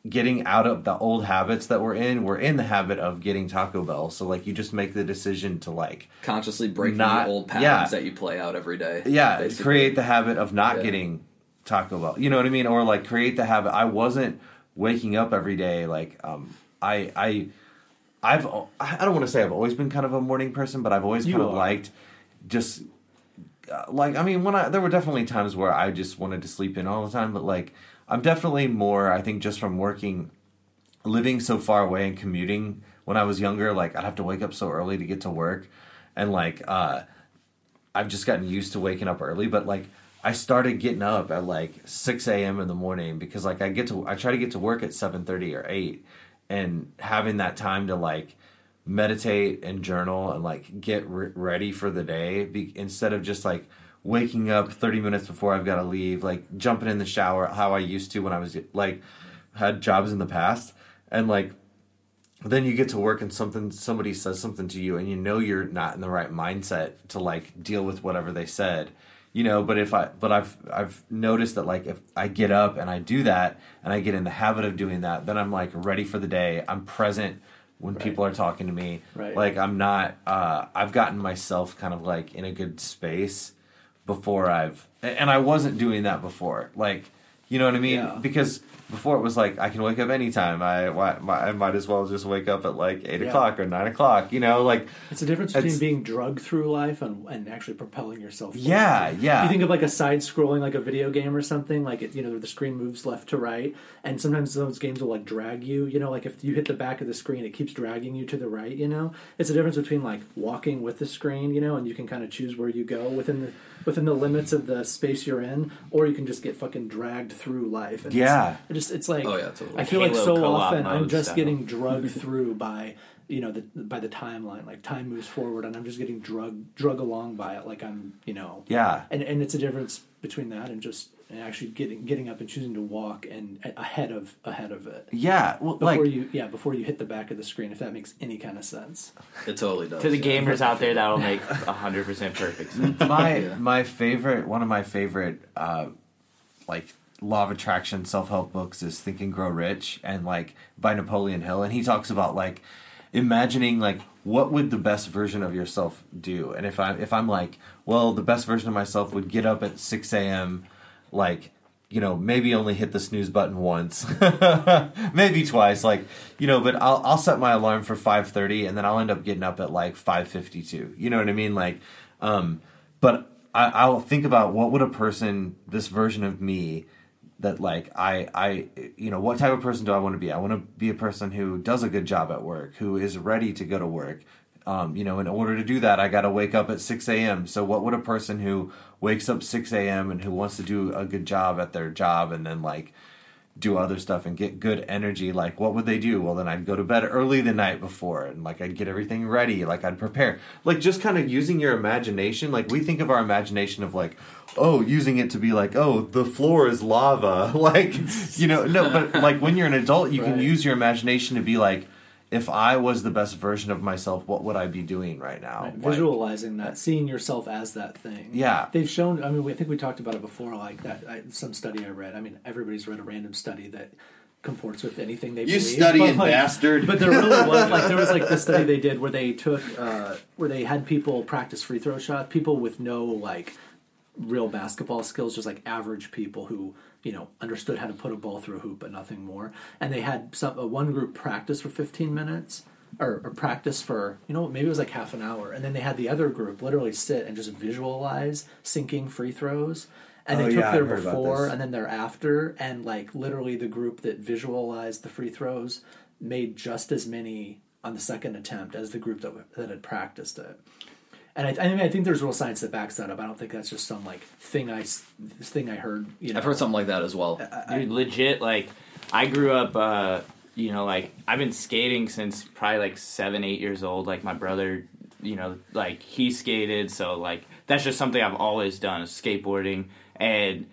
getting out of the old habits that we're in. We're in the habit of getting Taco Bell, so you just make the decision to consciously break the old patterns that you play out every day. Yeah, basically. Create the habit of not getting Taco Bell, you know what I mean? Or create the habit. I wasn't waking up every day. I don't want to say I've always been kind of a morning person, but I've always liked just there were definitely times where I just wanted to sleep in all the time, but I'm definitely more, I think just from living so far away and commuting when I was younger, I'd have to wake up so early to get to work. And I've just gotten used to waking up early, but I started getting up at 6 a.m. in the morning because I try to get to work at 7:30 or 8, and having that time to meditate and journal and get ready for the day instead of just waking up 30 minutes before I've got to leave, jumping in the shower how I used to when I was had jobs in the past, and then you get to work and somebody says something to you and you're not in the right mindset to deal with whatever they said. But I've noticed that if I get up and I do that and I get in the habit of doing that, then I'm ready for the day. I'm present when people are talking to me. Right. I'm not, I've gotten myself kind of in a good space before and I wasn't doing that before. You know what I mean? Yeah. Because before it was I can wake up anytime. I might as well just wake up at 8 o'clock or 9 o'clock, It's the difference between being drugged through life and actually propelling yourself forward. Yeah, yeah. If you think of a side-scrolling, a video game or something, the screen moves left to right, and sometimes those games will drag you, if you hit the back of the screen, it keeps dragging you to the right, It's the difference between walking with the screen, and you can kind of choose where you go within the limits of the space you're in, or you can just get fucking dragged through life. And totally. I feel so often I'm just getting drugged through by by the timeline. Time moves forward, and I'm just getting drug along by it. And it's a difference between that and just and actually getting up and choosing to walk and ahead of it. Yeah, well, before you hit the back of the screen, if that makes any kind of sense. It totally does. To the gamers out there, that'll make 100% perfect sense. My favorite, one of my favorite law of attraction self-help books is Think and Grow Rich and like by Napoleon Hill, and he talks about like imagining like what would the best version of yourself do. And if I'm like, well, the best version of myself would get up at 6 a.m. like, you know, maybe only hit the snooze button once, maybe twice, like, you know, but I'll set my alarm for 5:30 and then I'll end up getting up at like 5:52. You know what I mean? Like, but I'll think about what would a person, this version of me that like, I, you know, what type of person do I want to be? I want to be a person who does a good job at work, who is ready to go to work. You know, in order to do that, I got to wake up at 6 a.m. So what would a person who wakes up 6 a.m. and who wants to do a good job at their job and then, like, do other stuff and get good energy, like, what would they do? Well, then I'd go to bed early the night before and, like, I'd get everything ready. Like, I'd prepare. Like, just kind of using your imagination. Like, we think of our imagination of, like, oh, using it to be like, oh, the floor is lava. Like, you know, no, but, like, when you're an adult, you can use your imagination to be like, if I was the best version of myself, what would I be doing right now? Right. Visualizing that, seeing yourself as that thing. Yeah. They've shown, I mean, I think we talked about it before, like that, some study I read. I mean, everybody's read a random study that comports with anything they believe. You studying bastard. But there really was, like, there was, like, the study they did where they took, where they had people practice free throw shots, people with no, like, real basketball skills, just, like, average people who, you know, understood how to put a ball through a hoop, but nothing more. And they had one group practice for 15 minutes, or practice for, you know, maybe it was like half an hour. And then they had the other group literally sit and just visualize sinking free throws. And they took their before and then their after. And like literally the group that visualized the free throws made just as many on the second attempt as the group that had practiced it. And I think there's real science that backs that up. I don't think that's just some, like, thing I heard. You know. I've heard something like that as well. Dude, legit, like, I grew up, you know, like, I've been skating since probably, like, 7, 8 years old. Like, my brother, you know, like, he skated. So, like, that's just something I've always done, is skateboarding. And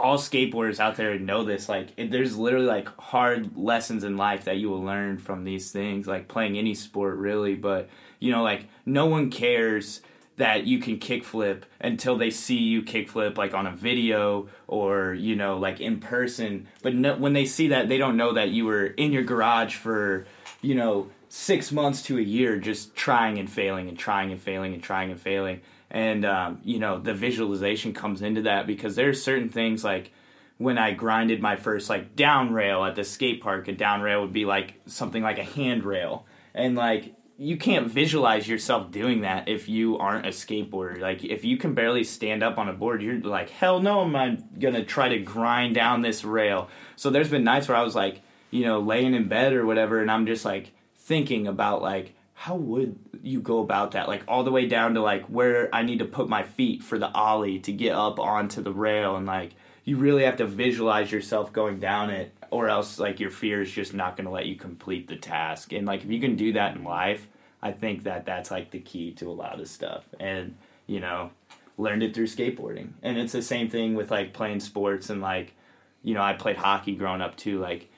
all skateboarders out there know this. Like, there's literally, like, hard lessons in life that you will learn from these things. Like, playing any sport, really. But, you know, like, no one cares that you can kickflip until they see you kickflip, like, on a video or, you know, like, in person. But no, when they see that, they don't know that you were in your garage for, you know, 6 months to a year just trying and failing and trying and failing and trying and failing. And, you know, the visualization comes into that because there are certain things, like, when I grinded my first, like, down rail at the skate park, a down rail would be, like, something like a handrail. And, like, you can't visualize yourself doing that if you aren't a skateboarder. Like, if you can barely stand up on a board, you're like, hell no, am I going to try to grind down this rail? So there's been nights where I was, like, you know, laying in bed or whatever, and I'm just, like, thinking about, like, how would you go about that? Like, all the way down to, like, where I need to put my feet for the ollie to get up onto the rail. And, like, you really have to visualize yourself going down it, or else, like, your fear is just not going to let you complete the task. And, like, if you can do that in life, I think that that's, like, the key to a lot of stuff. And, you know, learned it through skateboarding. And it's the same thing with, like, playing sports. And, like, you know, I played hockey growing up, too. Like,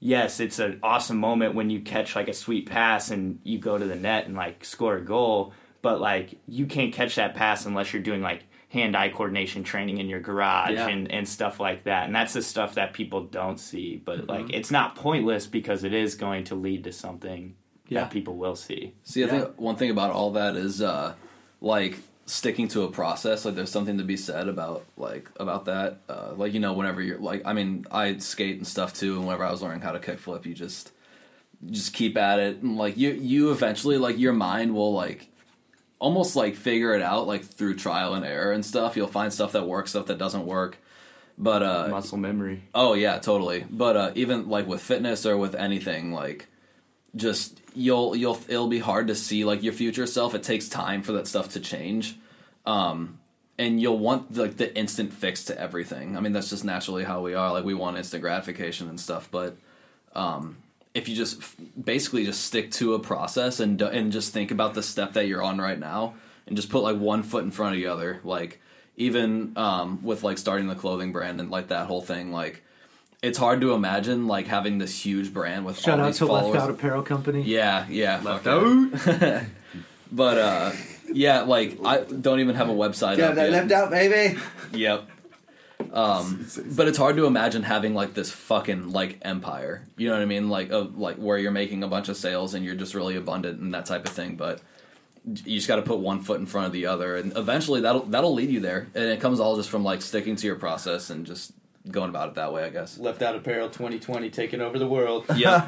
yes, it's an awesome moment when you catch, like, a sweet pass and you go to the net and, like, score a goal. But, like, you can't catch that pass unless you're doing, like, hand-eye coordination training in your garage and stuff like that. And that's the stuff that people don't see. But, like, it's not pointless because it is going to lead to something that people will see. See, I think one thing about all that is, like, sticking to a process. Like, there's something to be said about, like, about that. Like, you know, whenever you're, like, I mean, I skate and stuff too, and whenever I was learning how to kickflip, you just keep at it, and, like, you eventually, like, your mind will, like, almost, like, figure it out, like, through trial and error and stuff. You'll find stuff that works, stuff that doesn't work. But muscle memory. Oh yeah, totally. But even, like, with fitness or with anything, like, just it'll be hard to see, like, your future self. It takes time for that stuff to change. And you'll want, like, the instant fix to everything. I mean, that's just naturally how we are. Like, we want instant gratification and stuff. But if you just basically just stick to a process and just think about the step that you're on right now and just put, like, one foot in front of the other, like, even with, like, starting the clothing brand and, like, that whole thing, like, it's hard to imagine, like, having this huge brand with all these followers. Shout out to Left Out Apparel Company. Yeah. Left Out. But, yeah, like, I don't even have a website up yet. Left Out, baby. Yep. But it's hard to imagine having like this fucking like empire, you know what I mean? Like where you're making a bunch of sales and you're just really abundant and that type of thing. But you just got to put one foot in front of the other, and eventually that'll lead you there. And it comes all just from like sticking to your process and just going about it that way, I guess. Left Out Apparel 2020 taking over the world. Yeah.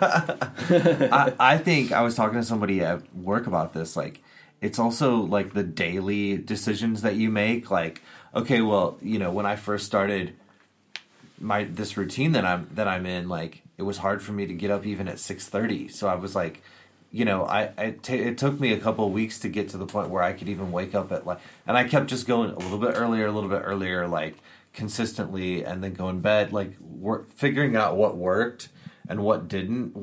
I think I was talking to somebody at work about this. Like, it's also like the daily decisions that you make. Like, okay, well, you know, when I first started this routine that I'm in, like, it was hard for me to get up even at 6:30. So I was like, you know, it took me a couple of weeks to get to the point where I could even wake up at like, and I kept just going a little bit earlier, like consistently, and then go in bed, like figuring out what worked and what didn't,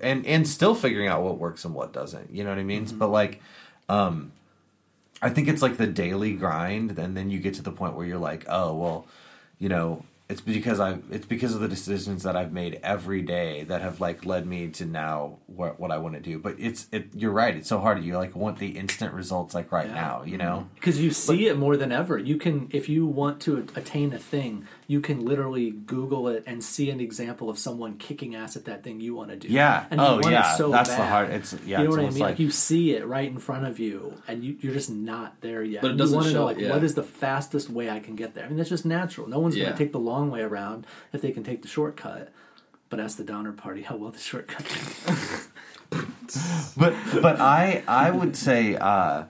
and still figuring out what works and what doesn't. You know what I mean? Mm-hmm. But like, I think it's like the daily grind, and then you get to the point where you're like, oh well, you know, it's because of the decisions that I've made every day that have like led me to now what I want to do. But you're right. It's so hard. You like want the instant results like right now, you know? Because you see it more than ever. You can, if you want to attain a thing, you can literally Google it and see an example of someone kicking ass at that thing you want to do. Yeah. And you want it so that's bad. The hard. It's yeah. You know what I mean? Like you see it right in front of you, and you're just not there yet. But it doesn't show. Like, what is the fastest way I can get there? I mean, that's just natural. No one's going to take the long way around if they can take the shortcut. But that's the downer party, how well the shortcut but I would say I'm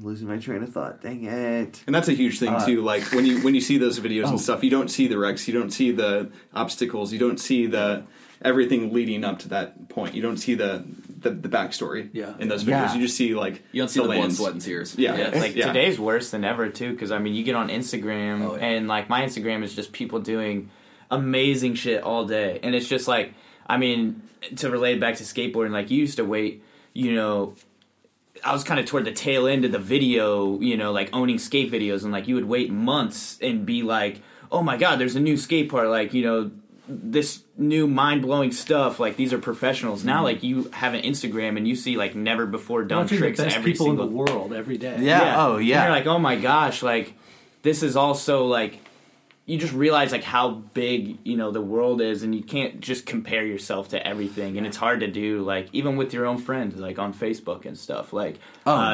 losing my train of thought, dang it. And that's a huge thing too, like when you see those videos and stuff, you don't see the wrecks, you don't see the obstacles, you don't see the everything leading up to that point. You don't see the backstory in those videos. Yeah. You just see, like, you don't see the blood, sweat, and tears. Yeah. Today's worse than ever, too, because, I mean, you get on Instagram, and, like, my Instagram is just people doing amazing shit all day. And it's just, like, I mean, to relate back to skateboarding, like, you used to wait, you know, I was kind of toward the tail end of the video, you know, like, owning skate videos, and, like, you would wait months and be like, oh, my God, there's a new skate park, like, you know, this new mind-blowing stuff, like these are professionals now. Like you have an Instagram and you see like never before done tricks every single people in the world every day. Yeah. Oh yeah. And you're like, oh my gosh, like this is also like you just realize like how big, you know, the world is, and you can't just compare yourself to everything, and it's hard to do, like even with your own friends, like on Facebook and stuff. Like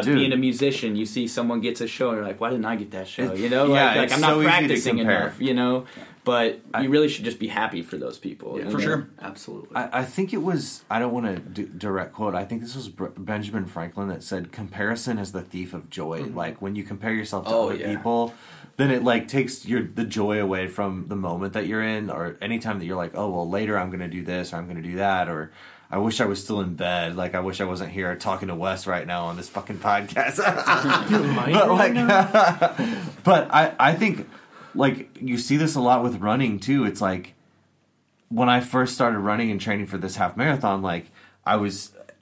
being a musician, you see someone gets a show and you're like, why didn't I get that show? You know, like I'm not practicing enough, you know. But you really should just be happy for those people. Yeah, for sure. Absolutely. I think it was, I don't want to direct quote, I think this was Benjamin Franklin that said, comparison is the thief of joy. Mm-hmm. Like, when you compare yourself to other people, then it, like, takes the joy away from the moment that you're in, or any time that you're like, oh, well, later I'm going to do this, or I'm going to do that, or I wish I was still in bed. Like, I wish I wasn't here talking to Wes right now on this fucking podcast. But, like, but I think... Like, you see this a lot with running, too. It's like, when I first started running and training for this half marathon, like, I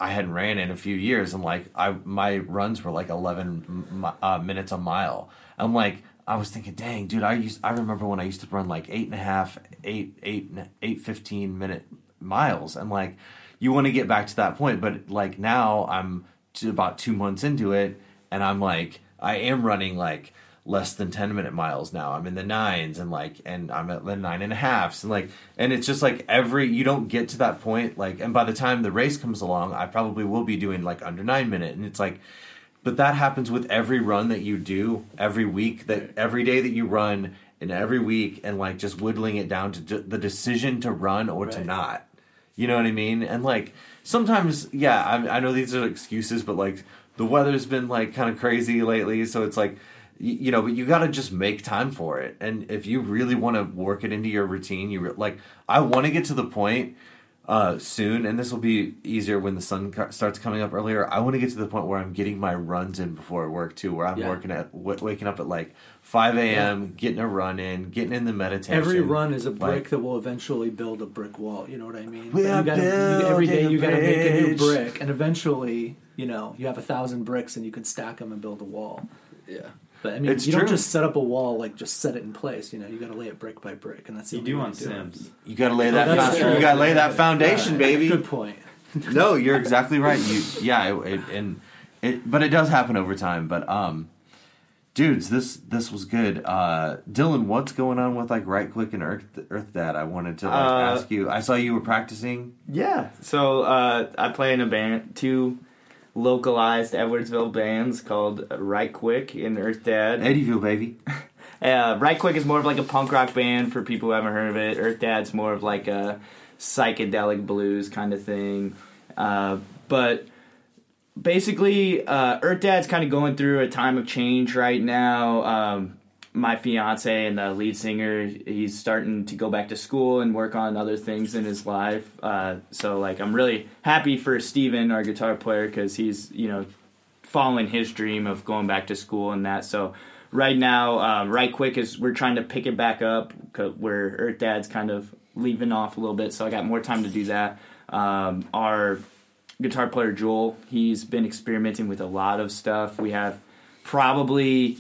hadn't ran in a few years, and, like, my runs were, like, 11 minutes a mile. I'm like, I was thinking, dang, dude, I remember when I used to run, like, 8.5, 8, 15-minute miles. And, like, you want to get back to that point, but, like, now I'm about 2 months into it, and I'm, like, I am running, like... less than 10-minute miles now. I'm in the 9s and like, and I'm at the 9.5s and like, and it's just like you don't get to that point. Like, and by the time the race comes along, I probably will be doing like under 9 minute. And it's like, but that happens with every run that you do every week, that every day that you run and every week, and like just whittling it down to the decision to run or to not, you know what I mean? And like, sometimes, yeah, I know these are excuses, but like the weather's been like kind of crazy lately. So it's like, you know, but you got to just make time for it. And if you really want to work it into your routine, I want to get to the point soon, and this will be easier when the sun starts coming up earlier. I want to get to the point where I'm getting my runs in before work, too, where I'm waking up at, like, 5 a.m., getting a run in, getting in the meditation. Every run is a brick that will eventually build a brick wall. You know what I mean? Every day you got to make a new brick, and eventually, you know, you have 1,000 bricks, and you can stack them and build a wall. Yeah. But I mean, it's don't just set up a wall, like just set it in place. You know, you got to lay it brick by brick, and that's the only way on Sims. You got to lay that. You got to lay that foundation, baby. Good point. No, you're exactly right. But it does happen over time. But Dudes, this was good. Dylan, what's going on with like Right Quick and Earth Dad? I wanted to ask you. I saw you were practicing. Yeah, so I play in a band, two localized Edwardsville bands called Right Quick and Earth Dad. Eddyville, baby. Right Quick is more of like a punk rock band for people who haven't heard of it. Earth Dad's more of like a psychedelic blues kind of thing, but. Basically, Earth Dad's kind of going through a time of change right now. My fiance and the lead singer, he's starting to go back to school and work on other things in his life. So, like, I'm really happy for Steven, our guitar player, because he's, you know, following his dream of going back to school and that. So, right now, Right Quick is we're trying to pick it back up where Earth Dad's kind of leaving off a little bit. So, I got more time to do that. Our guitar player Joel, he's been experimenting with a lot of stuff. We have probably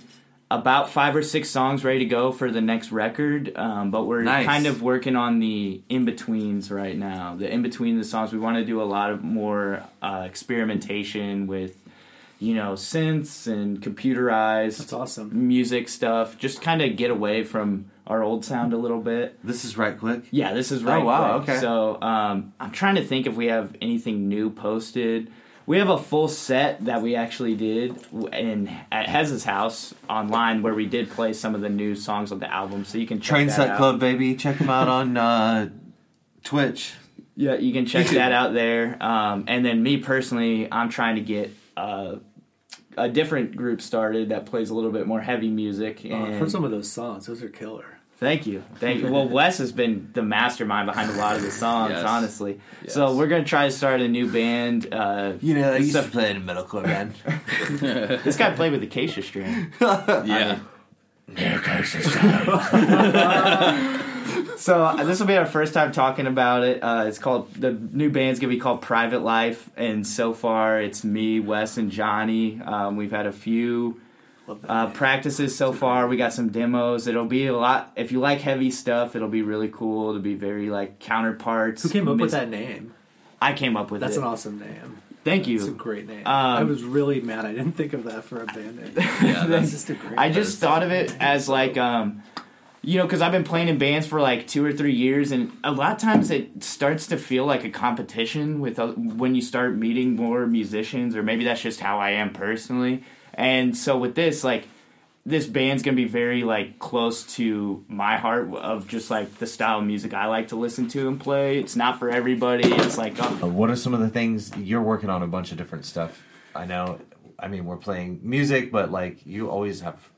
about 5 or 6 songs ready to go for the next record, but we're kind of working on the in-betweens right now. The in-between the songs, we want to do a lot of more experimentation with, you know, synths and computerized That's awesome. Music stuff. Just kind of get away from our old sound a little bit. This is Right Quick? Yeah, this is Right Quick. Oh, wow, okay. So I'm trying to think if we have anything new posted. We have a full set that we actually did at Hez's house online where we did play some of the new songs on the album, so you can check that out. Train Set Club, baby. Check them out on Twitch. Yeah, you can check that out there. And then me personally, I'm trying to get a different group started that plays a little bit more heavy music. And for some of those songs, those are killer. Thank you. Well, Wes has been the mastermind behind a lot of the songs, yes. Honestly. Yes. So we're going to try to start a new band. You know, I used to play in a metalcore band. This guy played with Acacia Strain. Yeah. Acacia Strain. So this will be our first time talking about it. It's called, the new band's going to be called Private Life, and so far it's me, Wes, and Johnny. We've had a few practices so far. We got some demos. It'll be a lot, if you like heavy stuff, it'll be really cool. It'll be very, like, counterparts. Who came up with that name? I came up with it. That's an awesome name. Thank you. That's a great name. I was really mad I didn't think of that for a band name. Yeah, that's just a great name. I just thought of it as, like, you know, because I've been playing in bands for like 2 or 3 years, and a lot of times it starts to feel like a competition with when you start meeting more musicians, or maybe that's just how I am personally. And so with this, like, this band's going to be very, like, close to my heart of just, like, the style of music I like to listen to and play. It's not for everybody. It's like... What are some of the things... You're working on a bunch of different stuff. I know, I mean, we're playing music, but, like, you always have...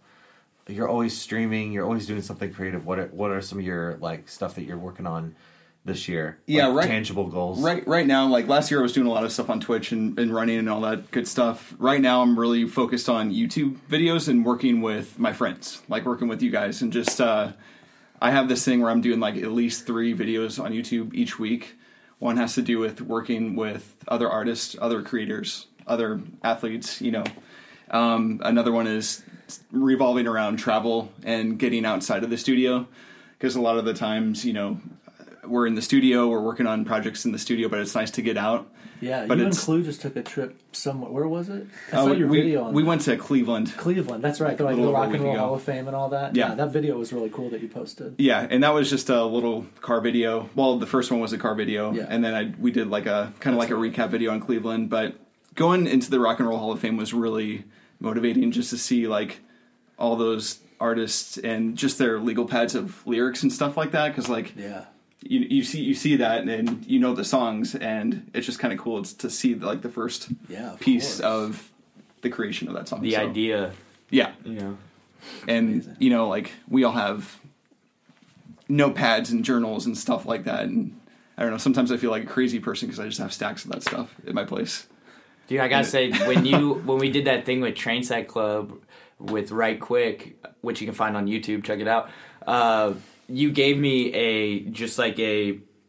You're always streaming. You're always doing something creative. What are some of your like stuff that you're working on this year? Yeah, like, right. Tangible goals. Right now, like last year, I was doing a lot of stuff on Twitch and running and all that good stuff. Right now, I'm really focused on YouTube videos and working with my friends, like working with you guys, and just I have this thing where I'm doing like at least 3 videos on YouTube each week. One has to do with working with other artists, other creators, other athletes. You know, another one is revolving around travel and getting outside of the studio, because a lot of the times, you know, we're in the studio, we're working on projects in the studio, but it's nice to get out. Yeah, but you and Clue just took a trip somewhere. Where was it? I saw your video on that. We went to Cleveland. That's right. Like the Rock and Roll Hall of Fame and all that. Yeah. That video was really cool that you posted. Yeah, and that was just a little car video. Well, the first one was a car video, yeah. And then we did like a kind of like a recap video on Cleveland, but going into the Rock and Roll Hall of Fame was really motivating, just to see like all those artists and just their legal pads of lyrics and stuff like that, because like you see that and you know the songs, and it's just kind of cool to see like the first piece of the creation of that song, the idea. And amazing. You know, like we all have notepads and journals and stuff like that, and I don't know, sometimes I feel like a crazy person because I just have stacks of that stuff at my place. Dude, I gotta say, when we did that thing with Train Set Club with Right Quick, which you can find on YouTube, check it out. You gave me a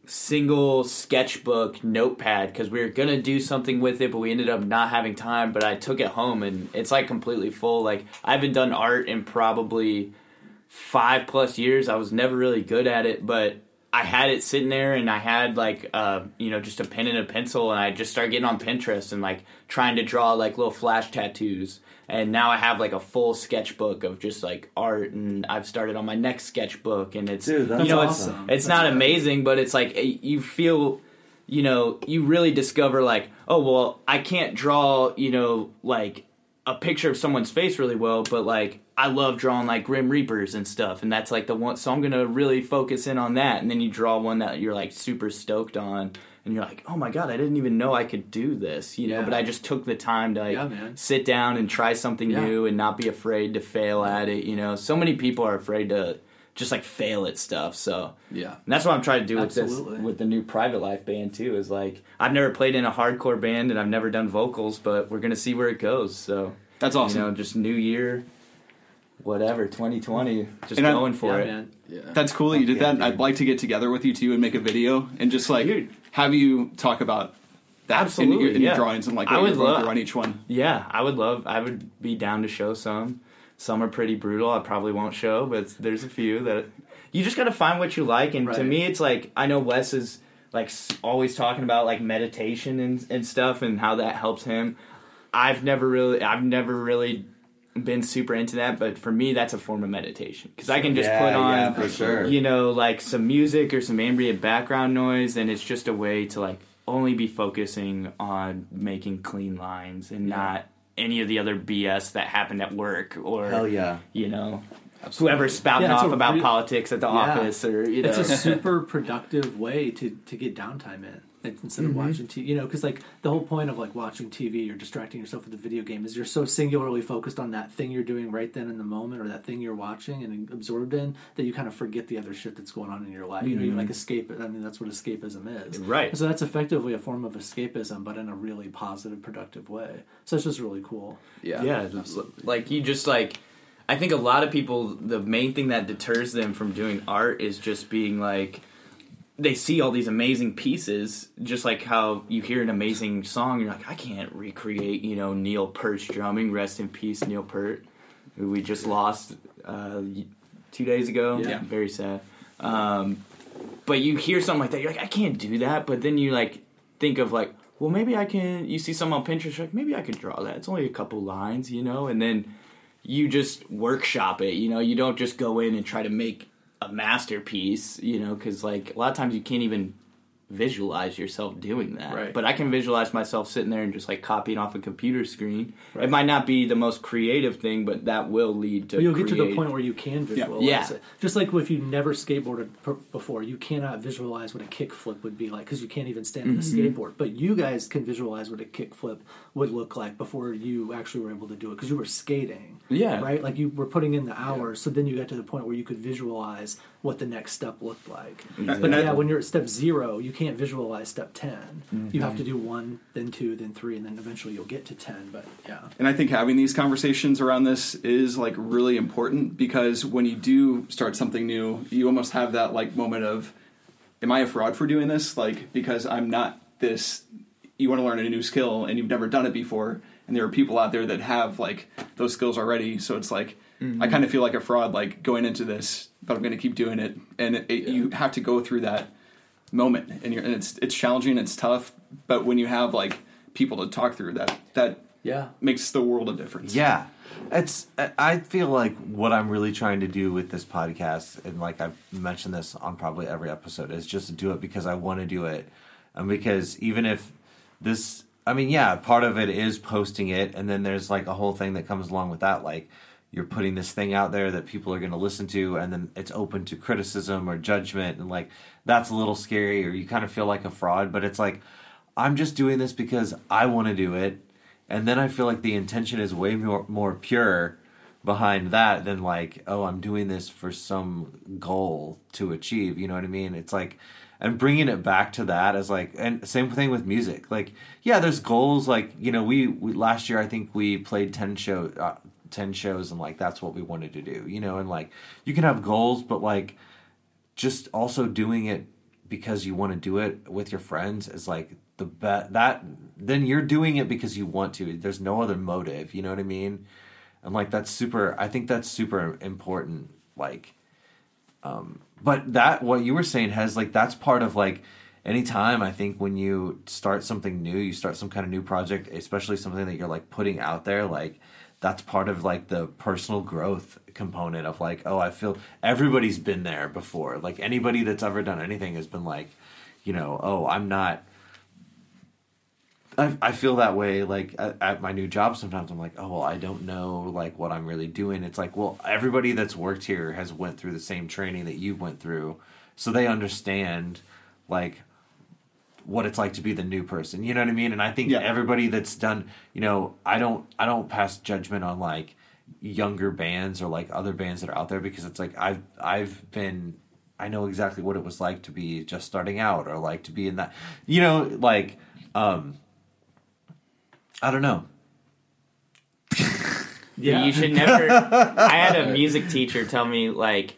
single sketchbook notepad, because we were gonna do something with it, but we ended up not having time. But I took it home and it's like completely full. Like I haven't done art in probably 5+ years. I was never really good at it, but I had it sitting there, and I had, like, just a pen and a pencil, and I just started getting on Pinterest and, like, trying to draw, like, little flash tattoos. And now I have, like, a full sketchbook of just, like, art, and I've started on my next sketchbook, and it's, dude, that's awesome. It's not amazing, but it's, like, you feel, you know, you really discover, like, oh, well, I can't draw, you know, like, a picture of someone's face really well, but, like, I love drawing, like, Grim Reapers and stuff, and that's, like, the one, so I'm going to really focus in on that, and then you draw one that you're, like, super stoked on, and you're like, oh, my God, I didn't even know I could do this, you know, but I just took the time to, like, sit down and try something new and not be afraid to fail at it, you know. So many people are afraid to just, like, fail at stuff, so. Yeah. And that's what I'm trying to do with this, with the new Private Life band, too, is, like, I've never played in a hardcore band, and I've never done vocals, but we're going to see where it goes, so. That's awesome. You know, just new year. Whatever, 2020, just going for it. Man. Yeah. That's cool that you did that. Dude. I'd like to get together with you, too, and make a video and just, like, have you talk about that in your drawings and, like, what you're going through on each one. Yeah, I would be down to show some. Some are pretty brutal. I probably won't show, but there's a few that you just got to find what you like. And to me, it's, like, I know Wes is, like, always talking about, like, meditation and stuff and how that helps him. I've never really been super into that, but for me that's a form of meditation because I can just put on you know, like, some music or some ambient background noise, and it's just a way to, like, only be focusing on making clean lines and not any of the other BS that happened at work or you know, whoever's spouting off about politics at the office, or, you know, it's a super productive way to get downtime in. Instead of watching TV, you know, because, like, the whole point of, like, watching TV or distracting yourself with a video game is you're so singularly focused on that thing you're doing right then in the moment, or that thing you're watching and absorbed in, that you kind of forget the other shit that's going on in your life. You know, you, like, escape it. I mean, that's what escapism is. Right. And so that's effectively a form of escapism, but in a really positive, productive way. So it's just really cool. Yeah. Yeah. Absolutely. Like, you just, like, I think a lot of people, the main thing that deters them from doing art is just being, like, they see all these amazing pieces, just like how you hear an amazing song, you're like, I can't recreate, you know, Neil Peart's drumming. Rest in peace, Neil Peart, who we just lost 2 days ago. Yeah. Very sad. But you hear something like that, you're like, I can't do that. But then you, like, think of, like, well, maybe I can. You see something on Pinterest, you're like, maybe I could draw that. It's only a couple lines, you know. And then you just workshop it. You know, you don't just go in and try to make a masterpiece, you know, because, like, a lot of times you can't even visualize yourself doing that. Right. But I can visualize myself sitting there and just, like, copying off a computer screen. Right. It might not be the most creative thing, but that will lead to You'll get to the point where you can visualize it. Just like if you never skateboarded before, you cannot visualize what a kickflip would be like because you can't even stand on a skateboard. But you guys can visualize what a kickflip would look like before you actually were able to do it because you were skating. Yeah. Right? Like, you were putting in the hours, so then you got to the point where you could visualize what the next step looked like. Exactly. But when you're at step 0, you can't visualize step 10. You have to do 1, then 2, then 3, and then eventually you'll get to 10. But and I think having these conversations around this is, like, really important because when you do start something new, you almost have that, like, moment of, am I a fraud for doing this? Like, because I'm not this. You want to learn a new skill and you've never done it before, and there are people out there that have, like, those skills already. So it's like, I kind of feel like a fraud, like, going into this, but I'm going to keep doing it. And you have to go through that moment, and it's challenging, it's tough, but when you have, like, people to talk through that makes the world a difference. I feel like what I'm really trying to do with this podcast, and, like, I've mentioned this on probably every episode, is just to do it because I want to do it, and because even if this, I mean, part of it is posting it, and then there's, like, a whole thing that comes along with that, like, you're putting this thing out there that people are going to listen to, and then it's open to criticism or judgment, and, like, that's a little scary, or you kind of feel like a fraud, but it's like, I'm just doing this because I want to do it, and then I feel like the intention is way more pure behind that than, like, oh, I'm doing this for some goal to achieve, you know what I mean? It's like, and bringing it back to that as, like, and same thing with music, like, there's goals, like, you know, we last year I think we played 10 shows, and, like, that's what we wanted to do, you know, and, like, you can have goals, but, like, just also doing it because you want to do it with your friends is, like, the best. That then you're doing it because you want to, there's no other motive, you know what I mean? And, like, that's super important, like, But that, what you were saying, Hez, like, that's part of, like, any time, I think, when you start something new, you start some kind of new project, especially something that you're, like, putting out there, like, that's part of, like, the personal growth component of, like, oh, I feel everybody's been there before. Like, anybody that's ever done anything has been like, you know, oh, I'm not... I feel that way, like, at my new job sometimes. I'm like, oh, well, I don't know, like, what I'm really doing. It's like, well, everybody that's worked here has went through the same training that you went through. So they understand, like, what it's like to be the new person. You know what I mean? And I think everybody that's done, you know, I don't pass judgment on, like, younger bands or, like, other bands that are out there, because it's like I've been... I know exactly what it was like to be just starting out, or, like, to be in that... You know, like... I don't know. Yeah, you should never... I had a music teacher tell me, like,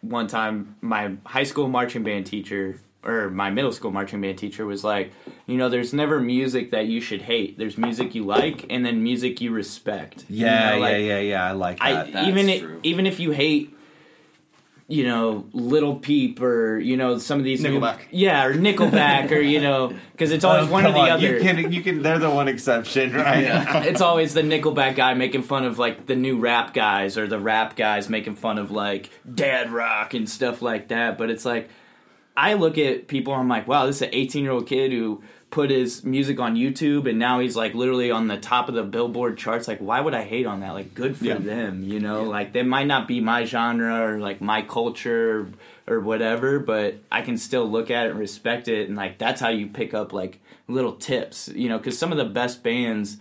one time my high school marching band teacher, or my middle school marching band teacher, was like, you know, there's never music that you should hate. There's music you like, and then music you respect. Yeah, you know, like, yeah. I like that. Even if you hate... you know, Little Peep, or, you know, some of these... Nickelback. Or Nickelback, or, you know, because it's always one or the other. You can, they're the one exception, right? Yeah. It's always the Nickelback guy making fun of, like, the new rap guys, or the rap guys making fun of, like, dad rock and stuff like that. But it's like, I look at people, I'm like, wow, this is an 18-year-old kid who put his music on YouTube, and now he's, like, literally on the top of the Billboard charts. Like, why would I hate on that? Like, good for them, you know? Yeah. Like, they might not be my genre, or, like, my culture, or whatever, but I can still look at it and respect it, and, like, that's how you pick up, like, little tips, you know? Because some of the best bands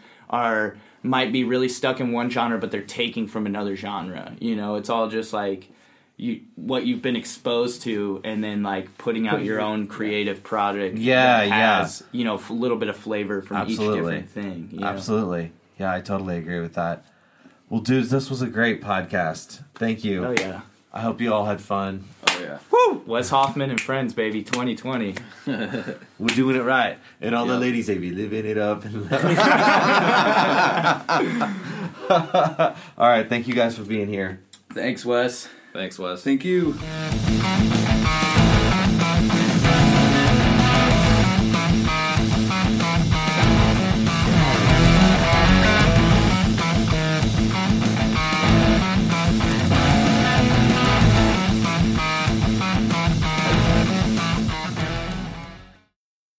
might be really stuck in one genre, but they're taking from another genre, you know? It's all just, like... what you've been exposed to, and then, like, putting out your own creative product that has, you know, a little bit of flavor from each different thing. You know? Absolutely. Yeah, I totally agree with that. Well, dudes, this was a great podcast. Thank you. Oh, yeah. I hope you all had fun. Oh, yeah. Woo! Wes Hoffman and Friends, baby, 2020. We're doing it right. And all the ladies, they be living it up. All right, thank you guys for being here. Thanks, Wes. Thank you.